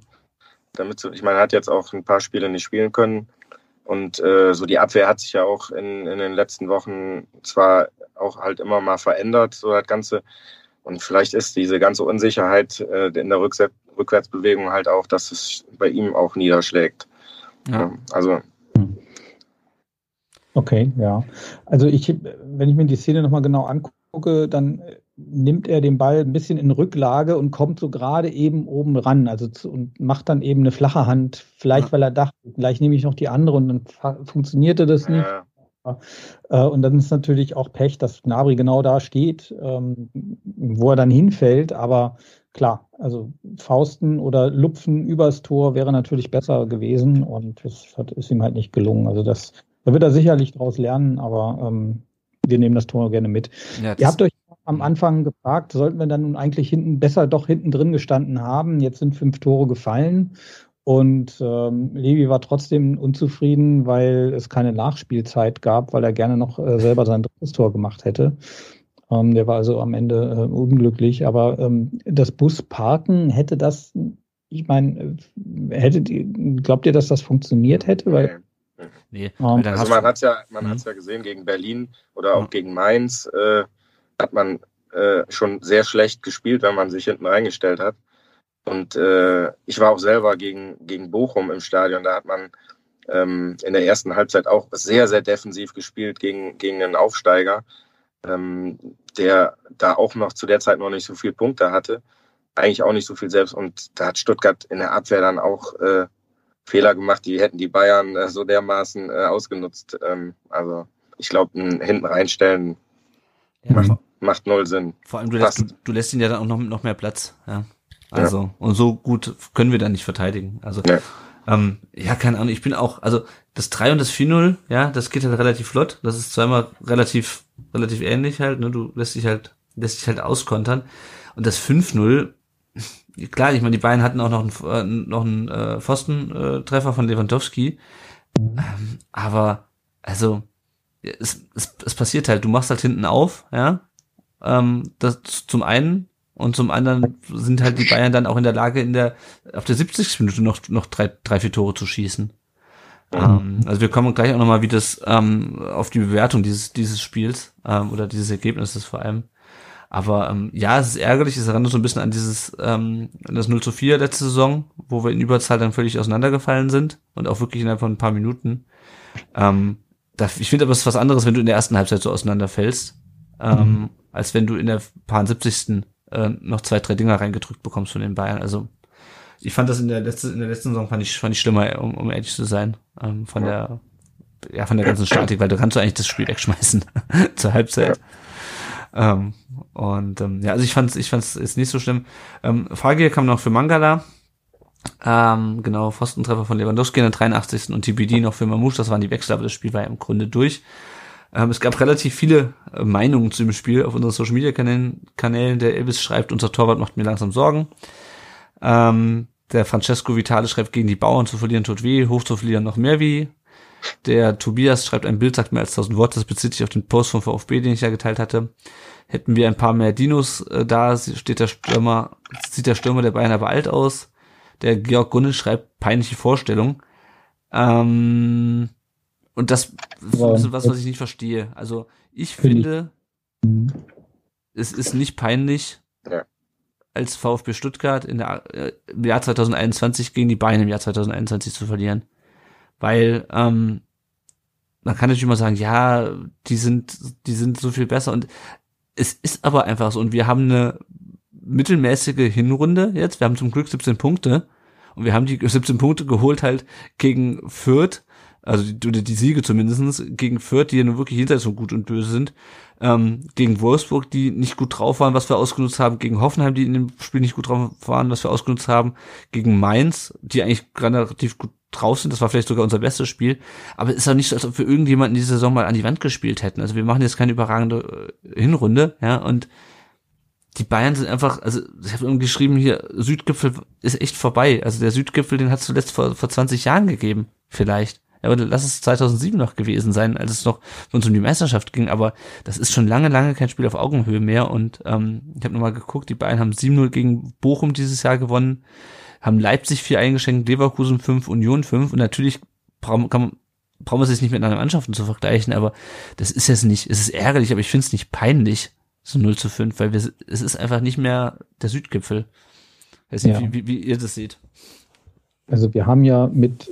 er hat jetzt auch ein paar Spiele nicht spielen können und so die Abwehr hat sich ja auch in den letzten Wochen zwar auch halt immer mal verändert, so das Ganze, und vielleicht ist diese ganze Unsicherheit in der Rückwärtsbewegung halt auch, dass es bei ihm auch niederschlägt. Ja. Also okay, ja. Also wenn ich mir die Szene nochmal genau angucke, dann nimmt er den Ball ein bisschen in Rücklage und kommt so gerade eben oben ran, und macht dann eben eine flache Hand, vielleicht weil er dachte, gleich nehme ich noch die andere, und dann funktionierte das nicht. Und dann ist natürlich auch Pech, dass Gnabry genau da steht, wo er dann hinfällt, aber klar, also Fausten oder Lupfen übers Tor wäre natürlich besser gewesen und es ist ihm halt nicht gelungen. Also da wird er sicherlich draus lernen, aber wir nehmen das Tor gerne mit. Ja, ihr habt euch am Anfang gefragt, sollten wir dann nun eigentlich hinten drin gestanden haben? Jetzt sind 5 Tore gefallen und Levi war trotzdem unzufrieden, weil es keine Nachspielzeit gab, weil er gerne noch selber sein drittes Tor gemacht hätte. Der war also am Ende unglücklich, aber das Busparken hätte das, ich meine, glaubt ihr, dass das funktioniert hätte? Weil nee. Also man hat's ja gesehen gegen Berlin oder auch gegen Mainz, hat man schon sehr schlecht gespielt, wenn man sich hinten reingestellt hat. Und ich war auch selber gegen Bochum im Stadion. Da hat man in der ersten Halbzeit auch sehr, sehr defensiv gespielt gegen einen Aufsteiger, der da auch noch zu der Zeit noch nicht so viele Punkte hatte. eigentlich auch nicht so viel selbst. Und da hat Stuttgart in der Abwehr dann auch Fehler gemacht, die hätten die Bayern so dermaßen ausgenutzt. Also ich glaube, ein hinten reinstellen macht null Sinn. Vor allem, du lässt ihn ja dann auch noch mehr Platz. Ja. Also und so gut können wir dann nicht verteidigen. Also keine Ahnung, ich bin auch, also das 3 und das 4-0, ja, das geht halt relativ flott. Das ist zweimal relativ ähnlich halt, ne? Du lässt dich halt auskontern. Und das 5-0, klar, ich meine, die Bayern hatten auch noch einen Pfostentreffer von Lewandowski. Aber, also, es passiert halt, du machst halt hinten auf, ja. Das zum einen, und zum anderen sind halt die Bayern dann auch in der Lage, auf der 70. Minute noch 3-4 Tore zu schießen. Also wir kommen gleich auch nochmal, wie das, auf die Bewertung dieses Spiels, oder dieses Ergebnisses vor allem. Aber es ist ärgerlich, es erinnert so ein bisschen an das 0-4 letzte Saison, wo wir in Überzahl dann völlig auseinandergefallen sind und auch wirklich innerhalb von ein paar Minuten. Ich finde aber, es ist was anderes, wenn du in der ersten Halbzeit so auseinanderfällst, als wenn du in der paar 70. Noch 2-3 Dinger reingedrückt bekommst von den Bayern. Also ich fand das in der letzten Saison fand ich schlimmer, um ehrlich zu sein, von der ganzen Statik, weil da kannst du eigentlich das Spiel wegschmeißen zur Halbzeit. Ja. Also ich fand's ist nicht so schlimm. Frage hier kam noch für Mangala. Genau, Pfostentreffer von Lewandowski in der 83. und TBD noch für Mamouche, das waren die Wechsel, aber das Spiel war ja im Grunde durch. Es gab relativ viele Meinungen zu dem Spiel auf unseren Social-Media-Kanälen. Der Elvis schreibt, unser Torwart macht mir langsam Sorgen. Der Francesco Vitale schreibt, gegen die Bauern zu verlieren tut weh, hoch zu verlieren noch mehr weh. Der Tobias schreibt, ein Bild sagt mehr als 1000 Worte, das bezieht sich auf den Post von VfB, den ich ja geteilt hatte. Hätten wir ein paar mehr Dinos da, sieht der Stürmer der Bayern aber alt aus. Der Georg Gunne schreibt, peinliche Vorstellung. Und das ist ein bisschen was ich nicht verstehe. Also ich finde, es ist nicht peinlich, als VfB Stuttgart im Jahr 2021 gegen die Bayern im Jahr 2021 zu verlieren. Weil man kann natürlich immer sagen, ja, die sind so viel besser. Und es ist aber einfach so. Und wir haben eine mittelmäßige Hinrunde jetzt. Wir haben zum Glück 17 Punkte. Und wir haben die 17 Punkte geholt halt gegen Fürth, also die Siege zumindestens gegen Fürth, die ja nun wirklich jenseits von Gut und Böse sind, gegen Wolfsburg, die nicht gut drauf waren, was wir ausgenutzt haben, gegen Hoffenheim, die in dem Spiel nicht gut drauf waren, was wir ausgenutzt haben, gegen Mainz, die eigentlich relativ gut drauf sind, das war vielleicht sogar unser bestes Spiel, aber es ist auch nicht so, als ob wir irgendjemanden diese Saison mal an die Wand gespielt hätten, also wir machen jetzt keine überragende Hinrunde, ja, und die Bayern sind einfach, also ich habe irgendwie geschrieben hier, Südgipfel ist echt vorbei, also der Südgipfel, den hat es zuletzt vor 20 Jahren gegeben, vielleicht. Aber lass es 2007 noch gewesen sein, als es noch für uns um die Meisterschaft ging, aber das ist schon lange, lange kein Spiel auf Augenhöhe mehr und ich habe nochmal geguckt, die Bayern haben 7-0 gegen Bochum dieses Jahr gewonnen, haben Leipzig 4 eingeschenkt, Leverkusen 5, Union 5 und natürlich brauchen wir es jetzt nicht mit anderen Mannschaften zu vergleichen, aber das ist jetzt nicht, es ist ärgerlich, aber ich finde es nicht peinlich, so 0-5, weil es ist einfach nicht mehr der Südgipfel. Ich weiß nicht, wie ihr das seht. Also wir haben ja mit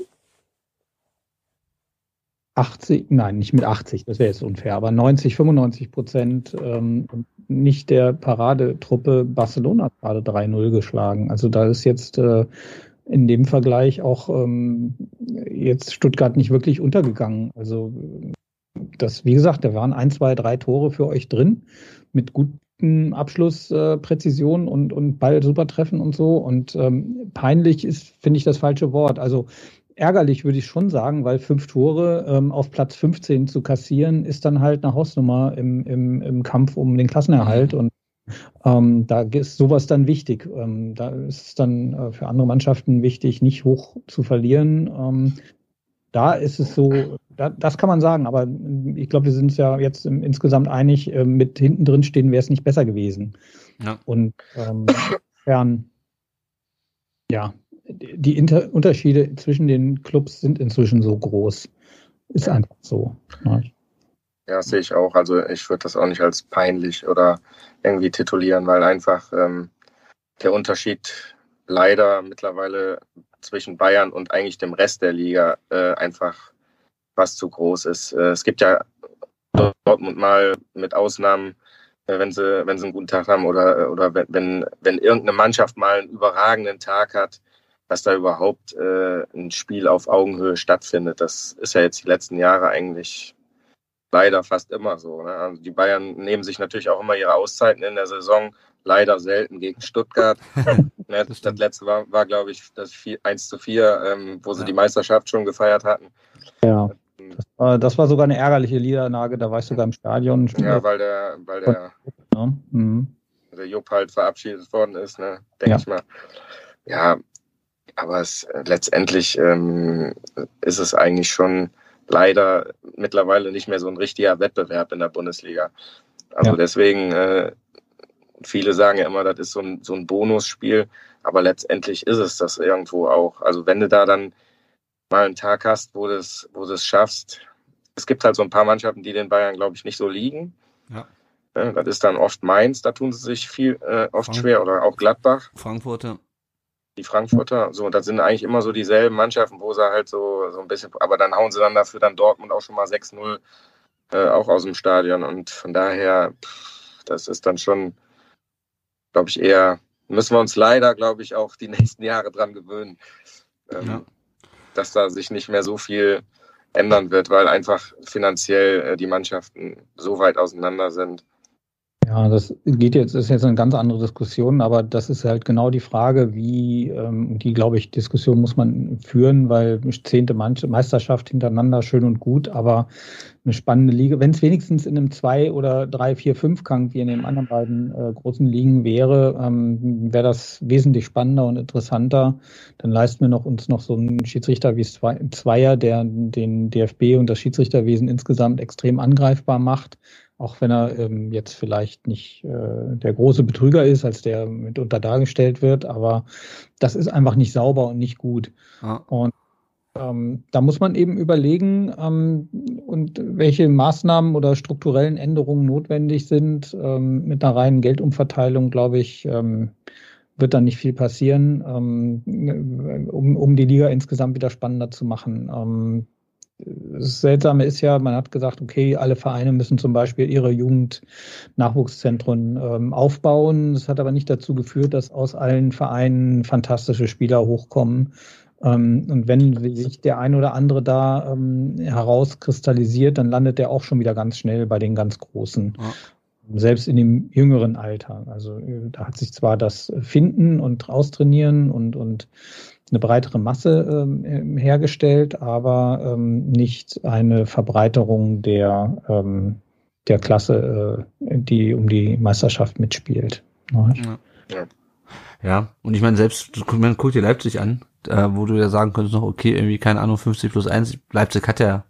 80, nein, nicht mit 80, das wäre jetzt unfair, aber 90-95% nicht der Paradetruppe Barcelona gerade 3-0 geschlagen. Also da ist jetzt in dem Vergleich auch jetzt Stuttgart nicht wirklich untergegangen. Also das, wie gesagt, da waren 1, 2, 3 Tore für euch drin mit guten Abschlusspräzision und Ball-Supertreffen und so. Und peinlich ist, finde ich, das falsche Wort. Also ärgerlich würde ich schon sagen, weil 5 Tore auf Platz 15 zu kassieren, ist dann halt eine Hausnummer im Kampf um den Klassenerhalt und da ist sowas dann wichtig. Da ist es dann für andere Mannschaften wichtig, nicht hoch zu verlieren. Da ist es so, das kann man sagen, aber ich glaube, wir sind uns ja jetzt insgesamt einig, mit hinten drin stehen wäre es nicht besser gewesen. Ja. Und insofern, die Unterschiede zwischen den Clubs sind inzwischen so groß. Ist einfach so. Ja, das sehe ich auch. Also ich würde das auch nicht als peinlich oder irgendwie titulieren, weil einfach der Unterschied leider mittlerweile zwischen Bayern und eigentlich dem Rest der Liga einfach was zu groß ist. Es gibt ja Dortmund mal mit Ausnahmen wenn sie einen guten Tag haben oder wenn irgendeine Mannschaft mal einen überragenden Tag hat, dass da überhaupt ein Spiel auf Augenhöhe stattfindet. Das ist ja jetzt die letzten Jahre eigentlich leider fast immer so. Ne? Also die Bayern nehmen sich natürlich auch immer ihre Auszeiten in der Saison, leider selten gegen Stuttgart. Das letzte war glaube ich, das 1:4, wo sie die Meisterschaft schon gefeiert hatten. Ja. Das war sogar eine ärgerliche Niederlage, da war ich sogar im Stadion. Ja, weil der Jupp halt verabschiedet worden ist, ne? Denke ich mal. Ja, aber letztendlich ist es eigentlich schon leider mittlerweile nicht mehr so ein richtiger Wettbewerb in der Bundesliga. Also deswegen, viele sagen ja immer, das ist so ein Bonusspiel, aber letztendlich ist es das irgendwo auch. Also wenn du da dann mal einen Tag hast, wo du es schaffst. Es gibt halt so ein paar Mannschaften, die den Bayern, glaube ich, nicht so liegen. Ja. Das ist dann oft Mainz, da tun sie sich viel oft schwer, oder auch Gladbach. Frankfurter. Die Frankfurter, so, das sind eigentlich immer so dieselben Mannschaften, wo sie halt so ein bisschen, aber dann hauen sie dann dafür dann Dortmund auch schon mal 6-0 auch aus dem Stadion, und von daher, das ist dann schon, glaube ich, eher, müssen wir uns leider, glaube ich, auch die nächsten Jahre dran gewöhnen. Dass da sich nicht mehr so viel ändern wird, weil einfach finanziell die Mannschaften so weit auseinander sind. Ja, das ist jetzt eine ganz andere Diskussion, aber das ist halt genau die Frage, Diskussion muss man führen, weil 10. Meisterschaft hintereinander schön und gut, aber eine spannende Liga, wenn es wenigstens in einem 2- oder 3-, 4-, 5-Gang wie in den anderen beiden großen Ligen wäre, wäre das wesentlich spannender und interessanter. Dann leisten wir uns noch so einen Schiedsrichter wie Zweier, der den DFB und das Schiedsrichterwesen insgesamt extrem angreifbar macht. Auch wenn er jetzt vielleicht nicht der große Betrüger ist, als der mitunter dargestellt wird. Aber das ist einfach nicht sauber und nicht gut. Ja. Und da muss man eben überlegen, und welche Maßnahmen oder strukturellen Änderungen notwendig sind. Mit einer reinen Geldumverteilung, glaube ich, wird dann nicht viel passieren, um die Liga insgesamt wieder spannender zu machen. Das Seltsame ist ja, man hat gesagt, okay, alle Vereine müssen zum Beispiel ihre Jugend-Nachwuchszentren aufbauen. Das hat aber nicht dazu geführt, dass aus allen Vereinen fantastische Spieler hochkommen. Und wenn sich der ein oder andere da herauskristallisiert, dann landet der auch schon wieder ganz schnell bei den ganz Großen. Ja. Selbst in dem jüngeren Alter. Also da hat sich zwar das Finden und Austrainieren und eine breitere Masse hergestellt, aber nicht eine Verbreiterung der Klasse, die um die Meisterschaft mitspielt. Ja, und ich meine, man guckt dir Leipzig an, wo du ja sagen könntest noch, okay, irgendwie, keine Ahnung, 50+1, Leipzig hat ja,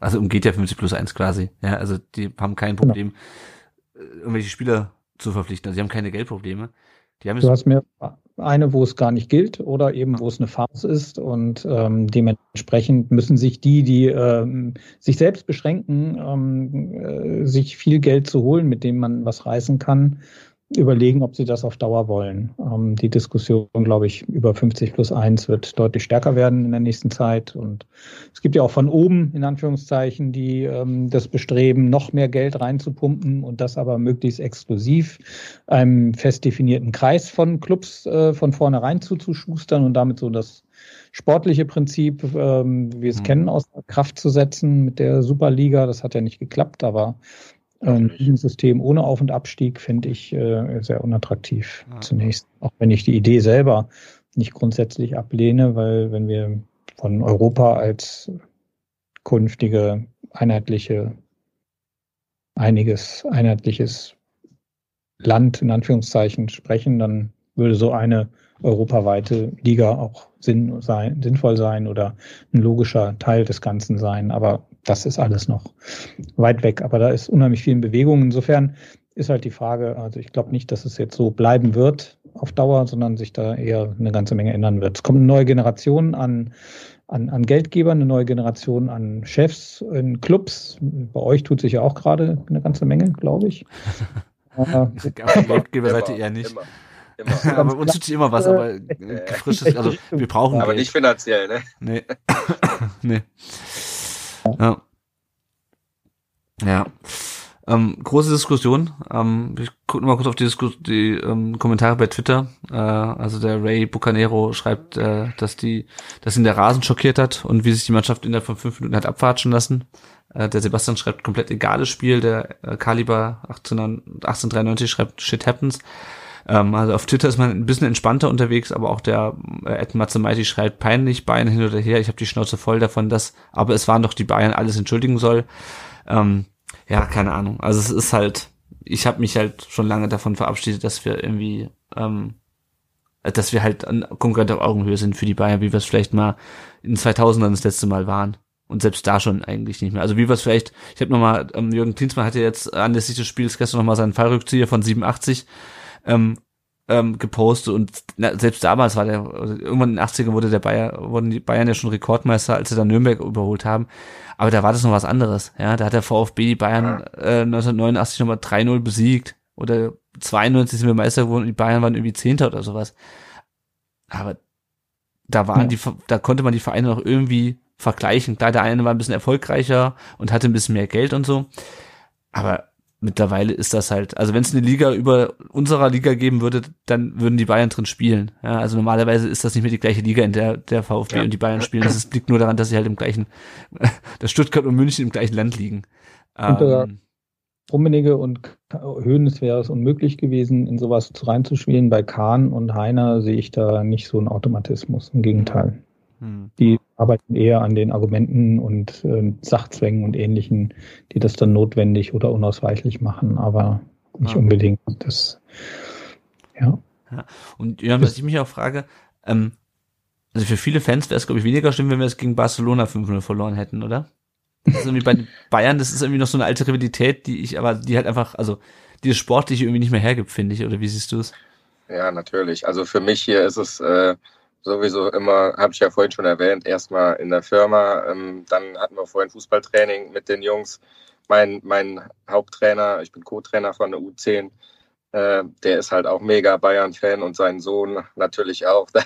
also umgeht ja 50+1 quasi. Ja, also die haben kein Problem, irgendwelche Spieler zu verpflichten. Also die haben keine Geldprobleme. Du hast mir eine, wo es gar nicht gilt oder eben wo es eine Farce ist, und dementsprechend müssen sich die sich selbst beschränken, sich viel Geld zu holen, mit dem man was reißen kann, überlegen, ob sie das auf Dauer wollen. Die Diskussion, glaube ich, über 50+1 wird deutlich stärker werden in der nächsten Zeit, und es gibt ja auch von oben, in Anführungszeichen, die das Bestreben, noch mehr Geld reinzupumpen und das aber möglichst exklusiv einem fest definierten Kreis von Clubs von vornherein zuzuschustern und damit so das sportliche Prinzip, wie wir es kennen, aus Kraft zu setzen mit der Superliga. Das hat ja nicht geklappt, aber ein System ohne Auf- und Abstieg finde ich sehr unattraktiv zunächst. Auch wenn ich die Idee selber nicht grundsätzlich ablehne, weil wenn wir von Europa als künftige, einheitliches Land in Anführungszeichen sprechen, dann würde so eine europaweite Liga auch sinnvoll sein oder ein logischer Teil des Ganzen sein. Aber das ist alles noch weit weg. Aber da ist unheimlich viel in Bewegung. Insofern ist halt die Frage, also ich glaube nicht, dass es jetzt so bleiben wird auf Dauer, sondern sich da eher eine ganze Menge ändern wird. Es kommt eine neue Generation an Geldgebern, eine neue Generation an Chefs in Clubs. Bei euch tut sich ja auch gerade eine ganze Menge, glaube ich. Geldgeber seid ihr eher nicht. Immer. Aber uns tut sich immer was, aber frisches, also wir brauchen aber Geld. Nicht finanziell, ne? Nee. Nee. Ja. Große Diskussion. Ich gucke mal kurz auf die Kommentare bei Twitter. Also der Ray Bucanero schreibt, dass ihn der Rasen schockiert hat und wie sich die Mannschaft innerhalb von 5 Minuten hat abwatschen lassen. Der Sebastian schreibt, komplett egales Spiel. Der Kaliber 1893 schreibt, shit happens. Also auf Twitter ist man ein bisschen entspannter unterwegs, aber auch der Ed Mazzemaiti schreibt, peinlich, Bayern hin oder her, ich habe die Schnauze voll davon, dass, aber es waren doch die Bayern, alles entschuldigen soll. Ja, keine Ahnung. Also es ist halt, ich habe mich halt schon lange davon verabschiedet, dass wir irgendwie, dass wir halt konkret auf Augenhöhe sind für die Bayern, wie wir es vielleicht mal in 2000ern das letzte Mal waren. Und selbst da schon eigentlich nicht mehr. Also wie wir es vielleicht, ich habe nochmal, Jürgen Klinsmann hatte jetzt anlässlich des Spiels gestern nochmal seinen Fallrückzieher von 87 gepostet und selbst damals war der, irgendwann in den 80ern wurden die Bayern ja schon Rekordmeister, als sie dann Nürnberg überholt haben, aber da war das noch was anderes, ja, da hat der VfB die Bayern 1989 nochmal 3-0 besiegt oder 92 sind wir Meister geworden und die Bayern waren irgendwie 10. oder sowas, aber da waren da konnte man die Vereine noch irgendwie vergleichen, klar, der eine war ein bisschen erfolgreicher und hatte ein bisschen mehr Geld und so, aber mittlerweile ist das halt, also wenn es eine Liga über unserer Liga geben würde, dann würden die Bayern drin spielen. Ja, also normalerweise ist das nicht mehr die gleiche Liga, in der der VfB und die Bayern spielen. Das liegt nur daran, dass sie halt im gleichen, dass Stuttgart und München im gleichen Land liegen. Rummenigge und Hoeneß wäre es unmöglich gewesen, in sowas reinzuspielen. Bei Kahn und Heiner sehe ich da nicht so einen Automatismus, im Gegenteil. Die arbeiten eher an den Argumenten und Sachzwängen und Ähnlichen, die das dann notwendig oder unausweichlich machen, aber nicht unbedingt das, ja. Und Jörn, was ich mich auch frage, also für viele Fans wäre es, glaube ich, weniger schlimm, wenn wir es gegen Barcelona 5-0 verloren hätten, oder? Das ist irgendwie bei den Bayern, das ist irgendwie noch so eine alte Rivalität, die halt einfach, also die das Sportliche irgendwie nicht mehr hergibt, finde ich, oder wie siehst du es? Ja, natürlich. Also für mich hier ist es, sowieso immer, habe ich ja vorhin schon erwähnt, erstmal in der Firma, dann hatten wir vorhin Fußballtraining mit den Jungs. Mein Haupttrainer, ich bin Co-Trainer von der U10, der ist halt auch mega Bayern-Fan und sein Sohn natürlich auch. Da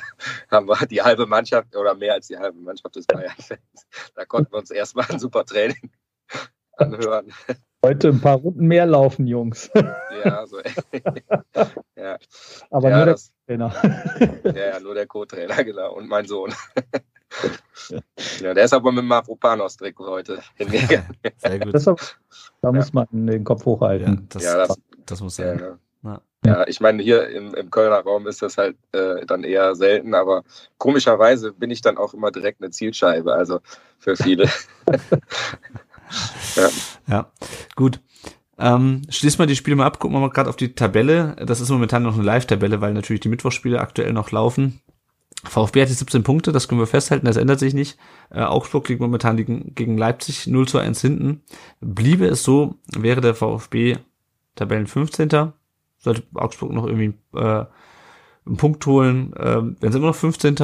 haben wir die halbe Mannschaft oder mehr als die halbe Mannschaft des Bayern-Fans. Da konnten wir uns erstmal ein super Training anhören. Heute ein paar Runden mehr laufen, Jungs. Ja, so. Ja. Aber nur das, Trainer. Ja, nur der Co-Trainer, genau. Und mein Sohn. Ja, der ist aber mit Mavropanos-Trikot heute hingegangen. Sehr gut. Da muss man den Kopf hochhalten. Das muss sein. Ja, ich meine, hier im Kölner Raum ist das halt dann eher selten, aber komischerweise bin ich dann auch immer direkt eine Zielscheibe, also für viele. Ja, gut. Schließen wir die Spiele mal ab, gucken wir mal gerade auf die Tabelle. Das ist momentan noch eine Live-Tabelle, weil natürlich die Mittwochsspiele aktuell noch laufen. VfB hat jetzt 17 Punkte, das können wir festhalten, das ändert sich nicht. Augsburg liegt momentan gegen Leipzig 0-1 hinten. Bliebe es so, wäre der VfB Tabellen 15. Sollte Augsburg noch irgendwie einen Punkt holen, wären sie immer noch 15.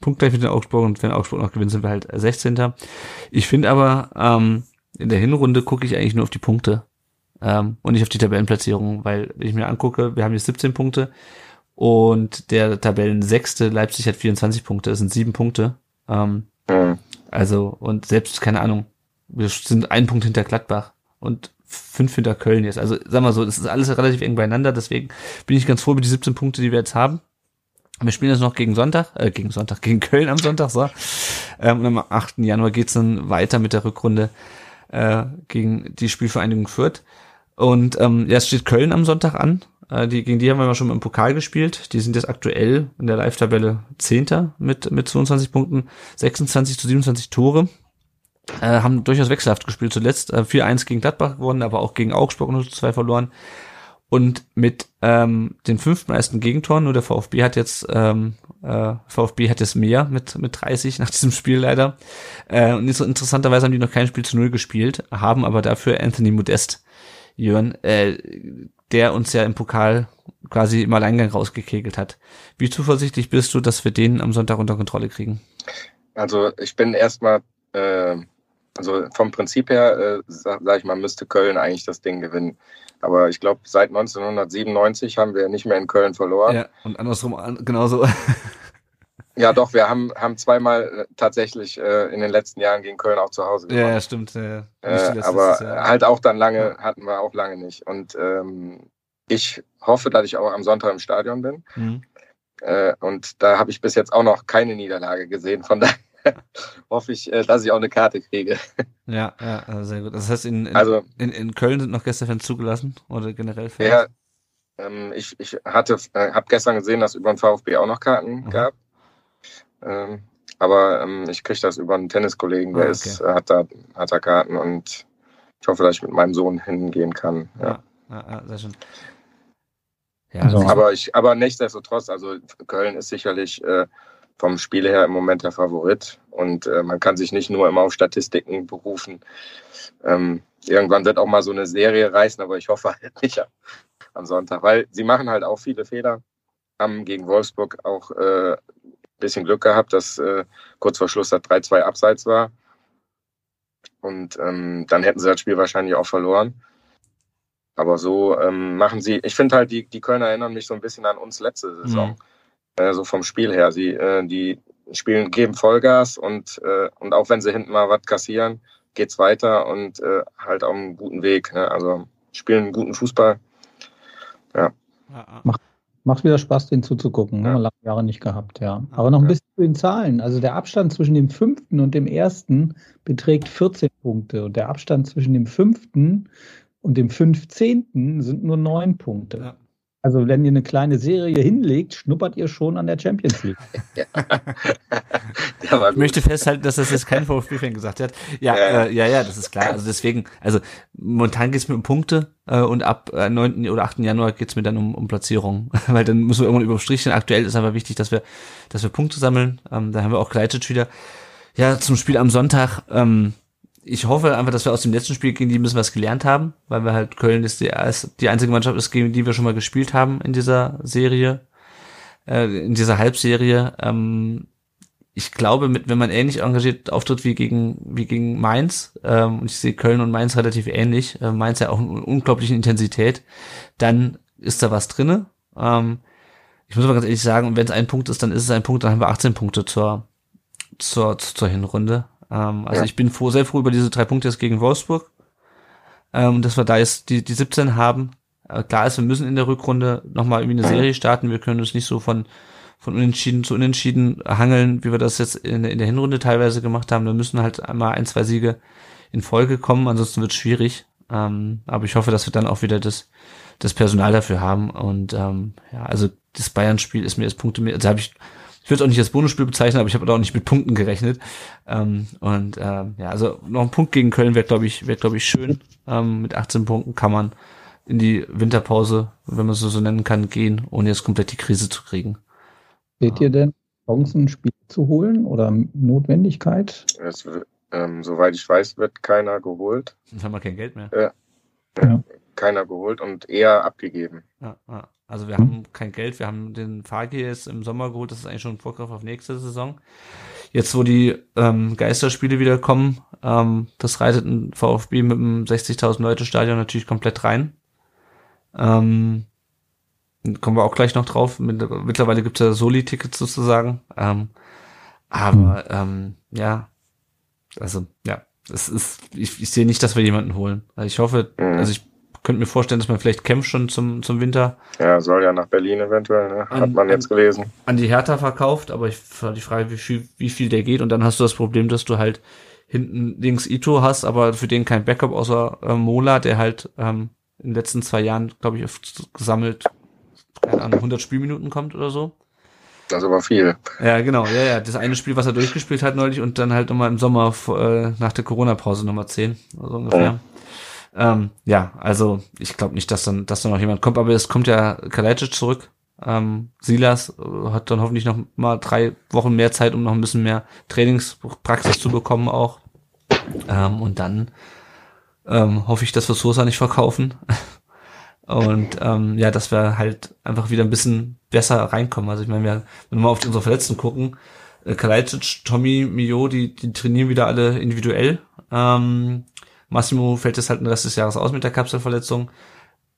Punktgleich mit den Augsburg, und wenn Augsburg noch gewinnt, sind wir halt 16. Ich finde aber, in der Hinrunde gucke ich eigentlich nur auf die Punkte und nicht auf die Tabellenplatzierung, weil wenn ich mir angucke, wir haben jetzt 17 Punkte und der Tabellensechste Leipzig hat 24 Punkte, das sind 7 Punkte. Also, und selbst, keine Ahnung, wir sind 1 Punkt hinter Gladbach und 5 hinter Köln jetzt. Also sag mal so, das ist alles relativ eng beieinander, deswegen bin ich ganz froh über die 17 Punkte, die wir jetzt haben. Wir spielen jetzt noch gegen Köln am Sonntag, so. Und am 8. Januar geht's dann weiter mit der Rückrunde gegen die Spielvereinigung Fürth. Und es steht Köln am Sonntag an. Gegen die haben wir mal schon im Pokal gespielt. Die sind jetzt aktuell in der Live-Tabelle 10. mit 22 Punkten, 26-27 Tore. Haben durchaus wechselhaft gespielt zuletzt. 4-1 gegen Gladbach gewonnen, aber auch gegen Augsburg 0-2 verloren. Und mit den 5. meisten Gegentoren, nur der VfB hat jetzt mehr mit 30 nach diesem Spiel leider. Und interessanterweise haben die noch kein Spiel zu 0 gespielt, haben aber dafür Anthony Modest, Jörn, der uns ja im Pokal quasi im Alleingang rausgekegelt hat. Wie zuversichtlich bist du, dass wir den am Sonntag unter Kontrolle kriegen? Also ich bin erstmal also vom Prinzip her, sag ich mal, müsste Köln eigentlich das Ding gewinnen. Aber ich glaube, seit 1997 haben wir nicht mehr in Köln verloren. Ja, und andersrum genauso. Ja, doch, wir haben zweimal tatsächlich in den letzten Jahren gegen Köln auch zu Hause gewonnen. Ja, stimmt. Ja. Aber halt auch dann lange, hatten wir auch lange nicht. Und ich hoffe, dass ich auch am Sonntag im Stadion bin. Mhm. Und da habe ich bis jetzt auch noch keine Niederlage gesehen. Von daher hoffe ich, dass ich auch eine Karte kriege. Ja, ja, sehr gut. Das heißt, in Köln sind noch Gästefans zugelassen oder generell Fans? Ja, ich habe gestern gesehen, dass es über den VfB auch noch Karten gab. Aber ich kriege das über einen Tenniskollegen, der hat da Karten, und ich hoffe, dass ich mit meinem Sohn hingehen kann. Ja, sehr schön. Ja, also, aber nichtsdestotrotz, also Köln ist sicherlich vom Spiel her im Moment der Favorit, und man kann sich nicht nur immer auf Statistiken berufen. Irgendwann wird auch mal so eine Serie reißen, aber ich hoffe halt nicht am Sonntag, weil sie machen halt auch viele Fehler, haben gegen Wolfsburg auch bisschen Glück gehabt, dass kurz vor Schluss das 3-2 abseits war. Und dann hätten sie das Spiel wahrscheinlich auch verloren. Aber so machen sie, ich finde halt, die Kölner erinnern mich so ein bisschen an uns letzte Saison. So vom Spiel her. Die spielen, geben Vollgas, und auch wenn sie hinten mal was kassieren, geht's weiter und halt auf einem guten Weg. Ne? Also spielen einen guten Fußball. Ja. Macht wieder Spaß, den zuzugucken. Ne? Ja. Lange Jahre nicht gehabt, ja. Aber noch ein bisschen zu den Zahlen. Also der Abstand zwischen dem 5. und dem 1. beträgt 14 Punkte. Und der Abstand zwischen dem 5. und dem 15. sind nur 9 Punkte. Ja. Also wenn ihr eine kleine Serie hinlegt, schnuppert ihr schon an der Champions League. Ich möchte festhalten, dass das jetzt kein VfB-Fan gesagt hat. Ja, das ist klar. Also deswegen, momentan geht es mir um Punkte. Und ab 9. oder 8. Januar geht's mir dann um Platzierung, weil dann müssen wir irgendwann über den Strich gehen. Aktuell ist aber wichtig, dass wir Punkte sammeln. Da haben wir auch Kalajdzic wieder. Ja, zum Spiel am Sonntag. Ich hoffe einfach, dass wir aus dem letzten Spiel gegen die müssen was gelernt haben, weil wir halt Köln ist die einzige Mannschaft ist, gegen die wir schon mal gespielt haben in dieser Serie, in dieser Halbserie. Ich glaube, wenn man ähnlich engagiert auftritt wie gegen Mainz, und ich sehe Köln und Mainz relativ ähnlich, Mainz ja auch in unglaublichen Intensität, dann ist da was drinne. Ich muss aber ganz ehrlich sagen, wenn es ein Punkt ist, dann ist es ein Punkt, dann haben wir 18 Punkte zur Hinrunde. Ich bin sehr froh über diese 3 Punkte jetzt gegen Wolfsburg, dass wir da jetzt die 17 haben. Klar ist, wir müssen in der Rückrunde nochmal irgendwie eine Serie starten, wir können uns nicht so von Unentschieden zu Unentschieden hangeln, wie wir das jetzt in der Hinrunde teilweise gemacht haben. Da müssen halt einmal 1-2 Siege in Folge kommen, ansonsten wird es schwierig. Aber ich hoffe, dass wir dann auch wieder das Personal dafür haben. Und das Bayern-Spiel ist mir jetzt Punkte mehr. Also ich würde es auch nicht als Bonusspiel bezeichnen, aber ich habe da auch nicht mit Punkten gerechnet. Noch ein Punkt gegen Köln wäre, glaube ich, schön. Mit 18 Punkten kann man in die Winterpause, wenn man es so nennen kann, gehen, ohne jetzt komplett die Krise zu kriegen. Seht ihr denn Chancen, ein Spiel zu holen oder Notwendigkeit? Soweit ich weiß, wird keiner geholt. Dann haben wir kein Geld mehr. Ja. Keiner geholt und eher abgegeben. Ja. Also wir haben kein Geld, wir haben den Fagi jetzt im Sommer geholt, das ist eigentlich schon ein Vorgriff auf nächste Saison. Jetzt, wo die Geisterspiele wieder kommen, das reitet ein VfB mit einem 60.000-Leute-Stadion natürlich komplett rein. Kommen wir auch gleich noch drauf. Mittlerweile gibt es ja Soli-Tickets sozusagen. Ich sehe nicht, dass wir jemanden holen. Also ich hoffe, ich könnte mir vorstellen, dass man vielleicht Kempf schon zum Winter. Ja, soll ja nach Berlin eventuell, ne? Hat man jetzt gelesen. An die Hertha verkauft, aber die Frage, wie viel der geht, und dann hast du das Problem, dass du halt hinten links Ito hast, aber für den kein Backup außer Mola, der halt in den letzten 2 Jahren, glaube ich, oft gesammelt an 100 Spielminuten kommt oder so. Das ist aber viel. Ja, genau. Ja. Das eine Spiel, was er durchgespielt hat neulich, und dann halt nochmal im Sommer nach der Corona-Pause nochmal 10, so ungefähr. Ich glaube nicht, dass dann noch jemand kommt, aber es kommt ja Kalajdzic zurück. Silas hat dann hoffentlich noch mal 3 Wochen mehr Zeit, um noch ein bisschen mehr Trainingspraxis zu bekommen auch. Und dann hoffe ich, dass wir Sosa nicht verkaufen. Und dass wir halt einfach wieder ein bisschen besser reinkommen. Also ich meine, wenn wir mal auf unsere Verletzten gucken, Kalajdzic, Tommy, Mio, die trainieren wieder alle individuell. Massimo fällt jetzt halt den Rest des Jahres aus mit der Kapselverletzung.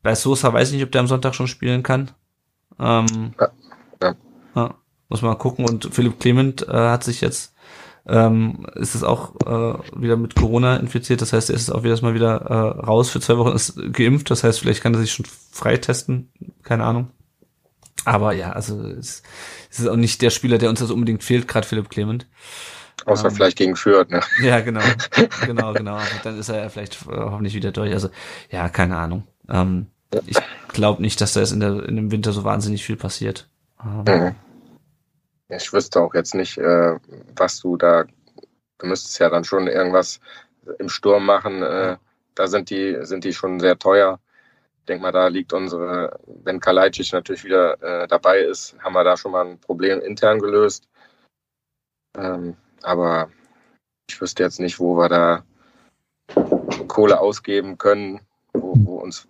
Bei Sosa weiß ich nicht, ob der am Sonntag schon spielen kann. Muss man gucken. Und Philipp Clement hat sich jetzt, ist es auch wieder mit Corona infiziert. Das heißt, er ist auch wieder raus für 2 Wochen, ist geimpft. Das heißt, vielleicht kann er sich schon freitesten. Keine Ahnung. Aber ja, also es ist auch nicht der Spieler, der uns das unbedingt fehlt, gerade Philipp Clement. Außer vielleicht gegen Fürth, ne? Ja, genau. Genau. Dann ist er ja vielleicht hoffentlich wieder durch. Also, ja, keine Ahnung. Ich glaube nicht, dass da jetzt in dem Winter so wahnsinnig viel passiert. Ich wüsste auch jetzt nicht, was du müsstest ja dann schon irgendwas im Sturm machen. Da sind die schon sehr teuer. Ich denke mal, da liegt wenn Kalajdzic natürlich wieder dabei ist, haben wir da schon mal ein Problem intern gelöst. Aber ich wüsste jetzt nicht, wo wir da Kohle ausgeben können, wo uns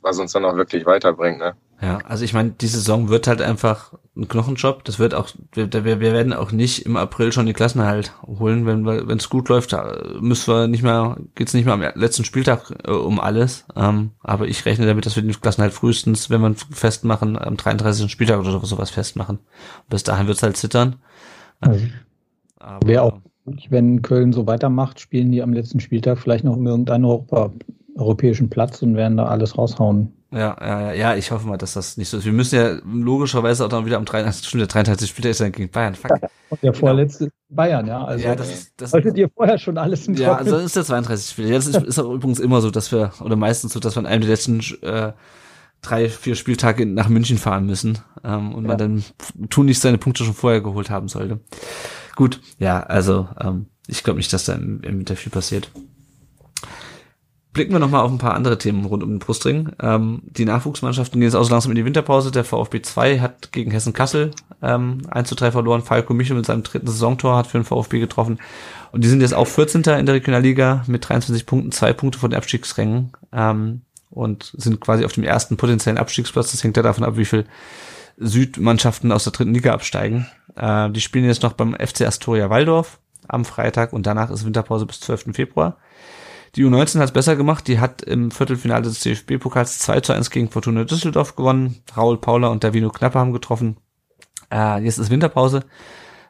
was uns dann auch wirklich weiterbringt, ne? Ja, also ich meine, die Saison wird halt einfach ein Knochenjob. Das wird auch, wir werden auch nicht im April schon die Klassenerhalt holen, wenn es gut läuft, geht's nicht mehr am letzten Spieltag um alles. Aber ich rechne damit, dass wir den Klassenerhalt frühestens, wenn wir festmachen, am 33. Spieltag oder sowas festmachen. Bis dahin wird's halt zittern. Also, wäre auch gut, wenn Köln so weitermacht, spielen die am letzten Spieltag vielleicht noch um irgendeinen europäischen Platz und werden da alles raushauen. Ja, ich hoffe mal, dass das nicht so ist. Wir müssen ja logischerweise auch dann wieder am 33. Spieltag ist dann gegen Bayern. Fuck. Ja, und der vorletzte Bayern, ja. Also ja, das solltet ihr vorher schon alles im Kopf. Ja, also ist der 32. Spieltag. Jetzt ist auch übrigens immer so, dass wir, oder meistens so, dass wir an einem der letzten 3-4 Spieltage nach München fahren müssen und man dann tunlichst seine Punkte schon vorher geholt haben sollte. Gut, ja, also ich glaube nicht, dass da im Winter viel passiert. Blicken wir nochmal auf ein paar andere Themen rund um den Brustring. Die Nachwuchsmannschaften gehen jetzt auch so langsam in die Winterpause. Der VfB 2 hat gegen Hessen-Kassel 1:3 verloren. Falko Michel mit seinem 3. Saisontor hat für den VfB getroffen. Und die sind jetzt auch 14. in der Regionalliga mit 23 Punkten, 2 Punkte von den Abstiegsrängen und sind quasi auf dem ersten potenziellen Abstiegsplatz. Das hängt ja davon ab, wie viel Südmannschaften aus der 3. Liga absteigen. Die spielen jetzt noch beim FC Astoria Waldorf am Freitag und danach ist Winterpause bis 12. Februar. Die U19 hat es besser gemacht. Die hat im Viertelfinale des DFB-Pokals 2:1 gegen Fortuna Düsseldorf gewonnen. Raul Paula und Davino Knappe haben getroffen. Jetzt ist Winterpause.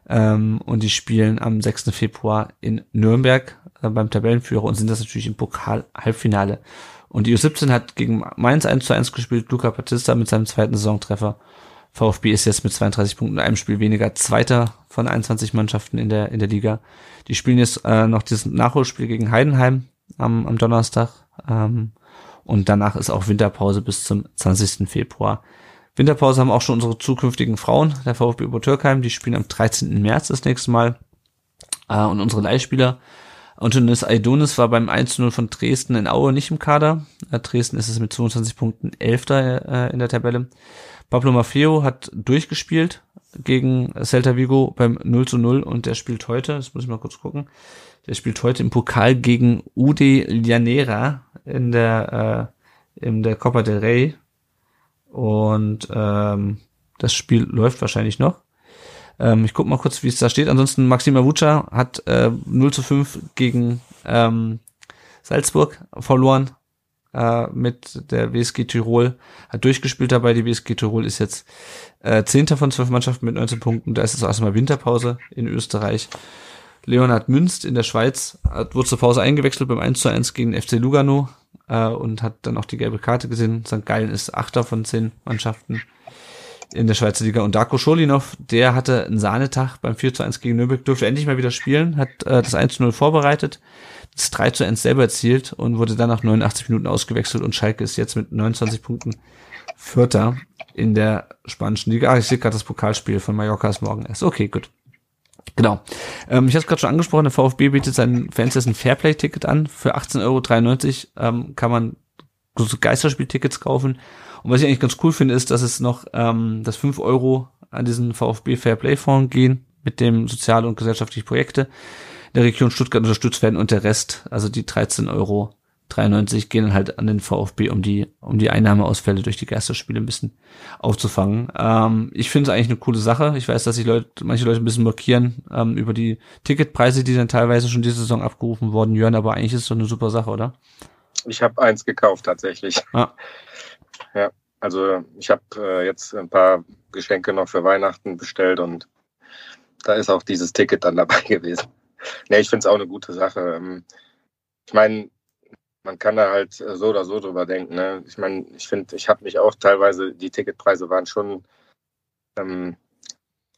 Und die spielen am 6. Februar in Nürnberg beim Tabellenführer und sind das natürlich im Pokal-Halbfinale. Und die U17 hat gegen Mainz 1:1 gespielt. Luca Batista mit seinem 2. Saisontreffer. VfB ist jetzt mit 32 Punkten in einem Spiel weniger Zweiter von 21 Mannschaften in der Liga. Die spielen jetzt noch dieses Nachholspiel gegen Heidenheim am Donnerstag. Und danach ist auch Winterpause bis zum 20. Februar. Winterpause haben auch schon unsere zukünftigen Frauen, der VfB Obertürkheim, die spielen am 13. März das nächste Mal. Und unsere Leihspieler, Antonis Aidonis war beim 1:0 von Dresden in Aue nicht im Kader. Dresden ist es mit 22 Punkten 11. In der Tabelle. Pablo Maffeo hat durchgespielt gegen Celta Vigo beim 0:0 und der spielt heute, das muss ich mal kurz gucken, der spielt heute im Pokal gegen Ude Llanera in der Copa del Rey und das Spiel läuft wahrscheinlich noch. Ich guck mal kurz, wie es da steht. Ansonsten Maxima Vuca hat 0:5 gegen Salzburg verloren. Mit der WSG Tirol, hat durchgespielt dabei, die WSG Tirol ist jetzt 10. von 12 Mannschaften mit 19 Punkten, da ist es auch erstmal Winterpause in Österreich. Leonhard Münst in der Schweiz wurde zur Pause eingewechselt beim 1:1 gegen FC Lugano und hat dann auch die gelbe Karte gesehen. St. Gallen ist 8. von 10 Mannschaften in der Schweizer Liga und Darko Scholinov, der hatte einen Sahnetag beim 4:1 gegen Nürnberg, durfte endlich mal wieder spielen, hat das 1:0 vorbereitet, das 3:1 selber erzielt und wurde dann nach 89 Minuten ausgewechselt und Schalke ist jetzt mit 29 Punkten 4. in der spanischen Liga. Ich sehe gerade, das Pokalspiel von Mallorca ist morgen erst. Okay, gut. Genau. Ich habe es gerade schon angesprochen, der VfB bietet seinen Fans jetzt ein Fairplay-Ticket an. Für 18,93 € kann man so Geisterspieltickets kaufen. Und was ich eigentlich ganz cool finde, ist, dass es noch dass 5 € an diesen VfB Fairplay-Fonds gehen, mit dem soziale und gesellschaftliche Projekte der Region Stuttgart unterstützt werden und der Rest, also die 13,93 € gehen dann halt an den VfB, um die Einnahmeausfälle durch die Geisterspiele ein bisschen aufzufangen. Ich finde es eigentlich eine coole Sache. Ich weiß, dass sich manche Leute ein bisschen blockieren über die Ticketpreise, die dann teilweise schon diese Saison abgerufen wurden. Jörn, aber eigentlich ist es doch eine super Sache, oder? Ich habe eins gekauft tatsächlich. Ja, Also ich habe jetzt ein paar Geschenke noch für Weihnachten bestellt und da ist auch dieses Ticket dann dabei gewesen. Nee, ich finde es auch eine gute Sache. Ich meine, man kann da halt so oder so drüber denken. Ne? Ich meine, ich finde, ich habe mich auch teilweise, die Ticketpreise waren schon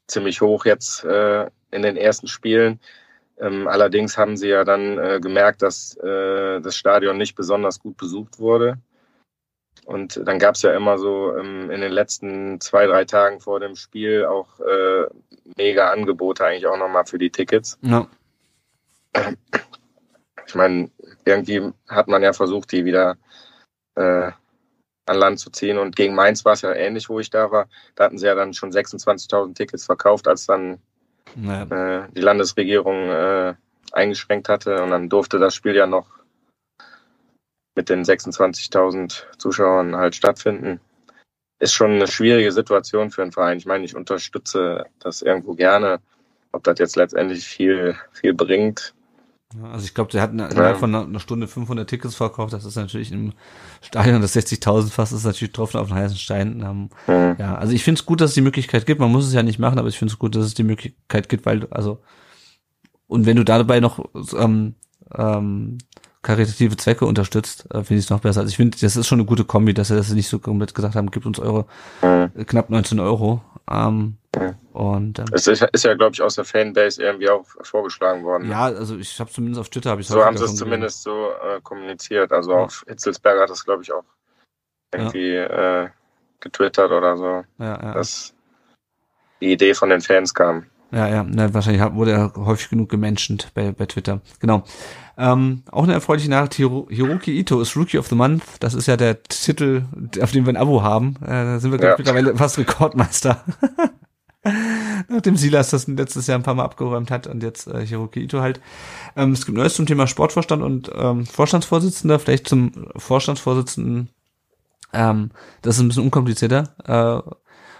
ziemlich hoch jetzt in den ersten Spielen. Allerdings haben sie ja dann gemerkt, dass das Stadion nicht besonders gut besucht wurde. Und dann gab es ja immer so in den letzten 2-3 Tagen vor dem Spiel auch mega Angebote eigentlich auch nochmal für die Tickets. Ja. Ich meine, irgendwie hat man ja versucht, die wieder an Land zu ziehen. Und gegen Mainz war es ja ähnlich, wo ich da war. Da hatten sie ja dann schon 26.000 Tickets verkauft, als dann die Landesregierung eingeschränkt hatte. Und dann durfte das Spiel ja noch mit den 26.000 Zuschauern halt stattfinden. Ist schon eine schwierige Situation für einen Verein. Ich meine, ich unterstütze das irgendwo gerne. Ob das jetzt letztendlich viel bringt. Also ich glaube, der hat innerhalb von einer Stunde 500 Tickets verkauft. Das ist natürlich im Stadion das 60.000 fast, ist natürlich getroffen auf den heißen Stein. Ja, also ich finde es gut, dass es die Möglichkeit gibt. Man muss es ja nicht machen, aber ich finde es gut, dass es die Möglichkeit gibt, weil und wenn du dabei noch karitative Zwecke unterstützt, finde ich es noch besser. Also ich finde, das ist schon eine gute Kombi, dass sie das nicht so komplett gesagt haben, gibt uns eure knapp 19 Euro. Und es ist ja, glaube ich, aus der Fanbase irgendwie auch vorgeschlagen worden. Ja, also ich habe zumindest auf Twitter... So haben sie es zumindest so kommuniziert. Also auf Hitzelsberger hat das, glaube ich, auch irgendwie getwittert oder so, dass die Idee von den Fans kam. Ja, wahrscheinlich wurde er häufig genug gemenschent bei Twitter. Genau. Auch eine erfreuliche Nachricht, Hiroki Ito ist Rookie of the Month. Das ist ja der Titel, auf den wir ein Abo haben. Da sind wir mittlerweile fast Rekordmeister. Nachdem Silas das letztes Jahr ein paar Mal abgeräumt hat und jetzt Hiroki Ito halt. Es gibt Neues zum Thema Sportvorstand und Vorstandsvorsitzender. Vielleicht zum Vorstandsvorsitzenden. Das ist ein bisschen unkomplizierter.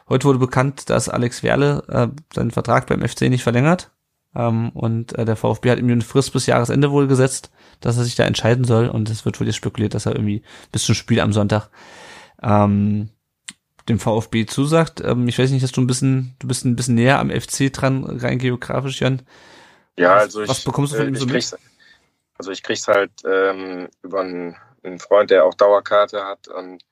Heute wurde bekannt, dass Alex Werle seinen Vertrag beim FC nicht verlängert und der VfB hat ihm eine Frist bis Jahresende wohl gesetzt, dass er sich da entscheiden soll und es wird wohl jetzt spekuliert, dass er irgendwie bis zum Spiel am Sonntag dem VfB zusagt. Ich weiß nicht, dass du bist ein bisschen näher am FC dran, rein geografisch, Jörn. Ja, also was bekommst du von ihm so mit? Also ich krieg's halt über einen Freund, der auch Dauerkarte hat und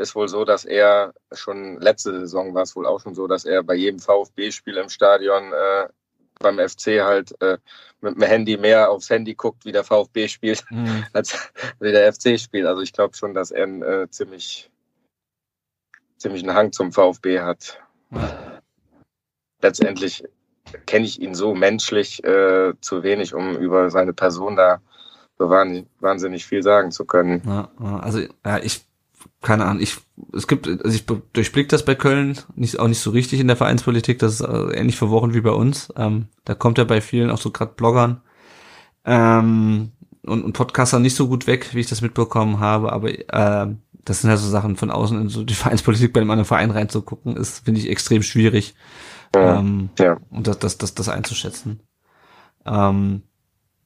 ist wohl so, dass er schon letzte Saison war es wohl auch schon so, dass er bei jedem VfB-Spiel im Stadion beim FC halt mit dem Handy mehr aufs Handy guckt, wie der VfB spielt, als wie der FC spielt. Also ich glaube schon, dass er einen ziemlichen Hang zum VfB hat. Letztendlich kenne ich ihn so menschlich zu wenig, um über seine Person da so wahnsinnig viel sagen zu können. Keine Ahnung, ich durchblick das bei Köln auch nicht so richtig in der Vereinspolitik, das ist ähnlich verworren wie bei uns. Da kommt ja bei vielen, auch so gerade Bloggern und Podcastern nicht so gut weg, wie ich das mitbekommen habe, aber das sind halt so Sachen von außen, in so die Vereinspolitik bei einem anderen Verein reinzugucken, ist, finde ich, extrem schwierig und das einzuschätzen.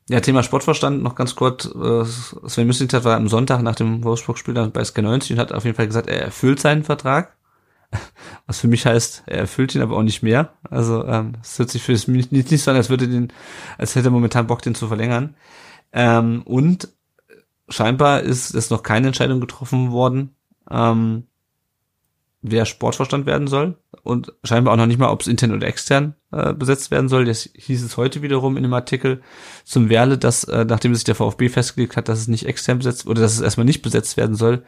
Ja, Thema Sportvorstand, noch ganz kurz, Sven Müslintat war am Sonntag nach dem Wolfsburg-Spiel dann bei SK90 und hat auf jeden Fall gesagt, er erfüllt seinen Vertrag, was für mich heißt, er erfüllt ihn aber auch nicht mehr, also es hört sich für mich nicht so an, als hätte er momentan Bock, den zu verlängern, und scheinbar ist noch keine Entscheidung getroffen worden, wer Sportvorstand werden soll und scheinbar auch noch nicht mal, ob es intern oder extern besetzt werden soll. Das hieß es heute wiederum in dem Artikel zum Werle, dass nachdem sich der VfB festgelegt hat, dass es nicht extern besetzt oder dass es erstmal nicht besetzt werden soll,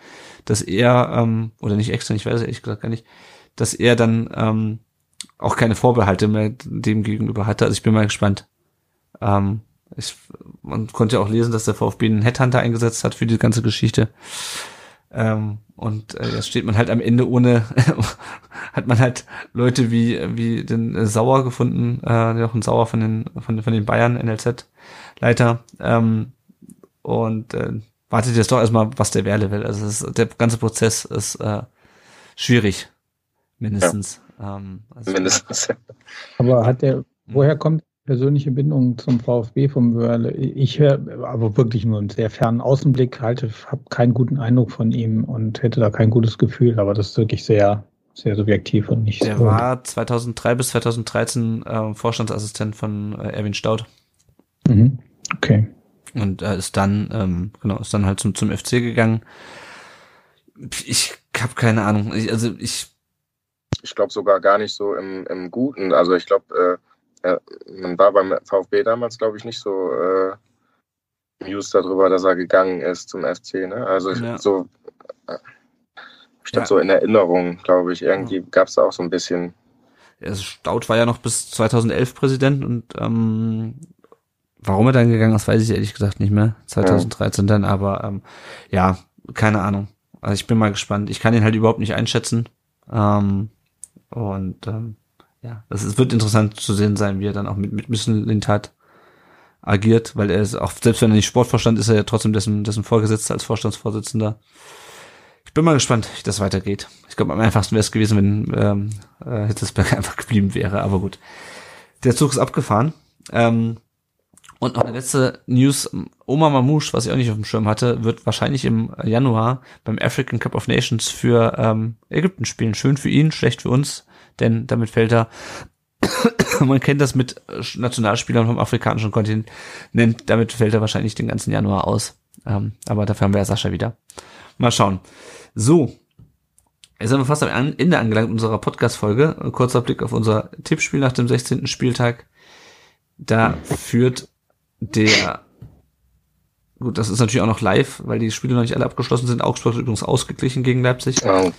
dass er oder nicht extern, ich weiß es ehrlich gesagt gar nicht, dass er dann auch keine Vorbehalte mehr dem gegenüber hatte. Also ich bin mal gespannt. Man konnte ja auch lesen, dass der VfB einen Headhunter eingesetzt hat für die ganze Geschichte. Jetzt steht man halt am Ende ohne, hat man halt Leute wie den Sauer gefunden, Jochen Sauer von den Bayern, NLZ-Leiter, wartet jetzt doch erstmal, was der Werle will. Also der ganze Prozess ist schwierig, mindestens. Mindestens. Aber woher kommt persönliche Bindung zum VfB vom Wörle. Ich höre aber wirklich nur einen sehr fernen Außenblick, habe keinen guten Eindruck von ihm und hätte da kein gutes Gefühl, aber das ist wirklich sehr, sehr subjektiv und nicht so. Der war 2003 bis 2013 Vorstandsassistent von Erwin Staudt. Mhm. Okay. Und ist dann halt zum FC gegangen. Ich habe keine Ahnung. Ich glaube sogar gar nicht so im Guten. Also ich glaube, man war beim VfB damals, glaube ich, nicht so amused darüber, dass er gegangen ist zum FC. Ne? Also ja. So in Erinnerung, glaube ich. Irgendwie gab es da auch so ein bisschen. Also Staudt war ja noch bis 2011 Präsident und warum er dann gegangen ist, weiß ich ehrlich gesagt nicht mehr. 2013 dann, aber keine Ahnung. Also ich bin mal gespannt. Ich kann ihn halt überhaupt nicht einschätzen. Es wird interessant zu sehen sein, wie er dann auch mit Missentat agiert, weil er ist auch, selbst wenn er nicht Sportvorstand ist, er ja trotzdem dessen Vorgesetzter als Vorstandsvorsitzender. Ich bin mal gespannt, wie das weitergeht. Ich glaube, am einfachsten wäre es gewesen, wenn Hitzelsberg einfach geblieben wäre, aber gut. Der Zug ist abgefahren. Und noch eine letzte News. Oma Mamouche, was ich auch nicht auf dem Schirm hatte, wird wahrscheinlich im Januar beim African Cup of Nations für Ägypten spielen. Schön für ihn, schlecht für uns, denn damit fällt er, man kennt das mit Nationalspielern vom afrikanischen Kontinent, damit fällt er wahrscheinlich den ganzen Januar aus. Aber dafür haben wir ja Sascha wieder. Mal schauen. So, jetzt sind wir fast am Ende angelangt unserer Podcast-Folge. Ein kurzer Blick auf unser Tippspiel nach dem 16. Spieltag. Da führt gut, das ist natürlich auch noch live, weil die Spiele noch nicht alle abgeschlossen sind. Augsburg ist übrigens ausgeglichen gegen Leipzig. Oh.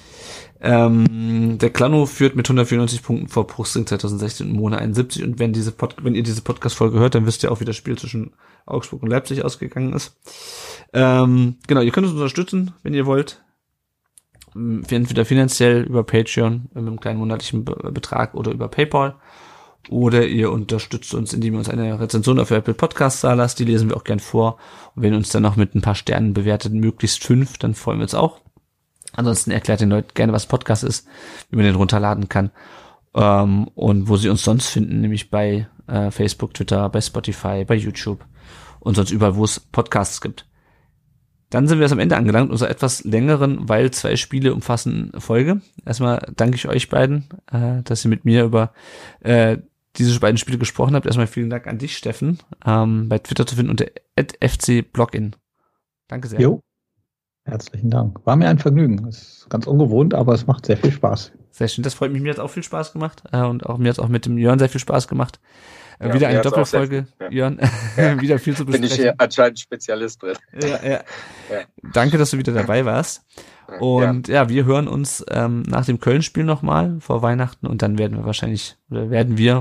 Der Klano führt mit 194 Punkten vor Brüssel 2016 und Mona 71. Und wenn ihr diese Podcast-Folge hört, dann wisst ihr auch, wie das Spiel zwischen Augsburg und Leipzig ausgegangen ist. Genau, ihr könnt uns unterstützen, wenn ihr wollt. Entweder finanziell über Patreon mit einem kleinen monatlichen Betrag oder über PayPal. Oder ihr unterstützt uns, indem ihr uns eine Rezension auf Apple Podcasts da lasst. Die lesen wir auch gern vor. Und wenn ihr uns dann noch mit ein paar Sternen bewertet, möglichst 5, dann freuen wir uns auch. Ansonsten erklärt den Leuten gerne, was Podcast ist, wie man den runterladen kann. Und wo sie uns sonst finden, nämlich bei Facebook, Twitter, bei Spotify, bei YouTube und sonst überall, wo es Podcasts gibt. Dann sind wir jetzt am Ende angelangt, unserer etwas längeren, weil 2 Spiele umfassenden Folge. Erstmal danke ich euch beiden, dass ihr mit mir über diese beiden Spiele gesprochen habt. Erstmal vielen Dank an dich, Steffen. Bei Twitter zu finden unter @fcblogin. Danke sehr. Jo, herzlichen Dank. War mir ein Vergnügen. Ist ganz ungewohnt, aber es macht sehr viel Spaß. Sehr schön, das freut mich. Mir hat es auch viel Spaß gemacht. Und auch mir hat es auch mit dem Jörn sehr viel Spaß gemacht. Wieder eine Doppelfolge, Jörn. Wieder viel zu besprechen. Bin ich hier anscheinend Spezialist drin. Danke, dass du wieder dabei warst. Und wir hören uns nach dem Köln-Spiel nochmal vor Weihnachten und dann werden wir,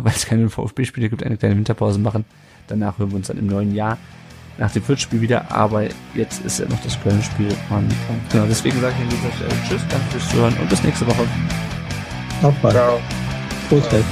weil es keine VfB-Spiele gibt, eine kleine Winterpause machen. Danach hören wir uns dann im neuen Jahr nach dem Fürth-Spiel wieder, aber jetzt ist ja noch das Köln-Spiel. Genau, deswegen sage ich an dieser Stelle Tschüss, danke fürs Zuhören und bis nächste Woche. Auf bald. Ciao. Prost.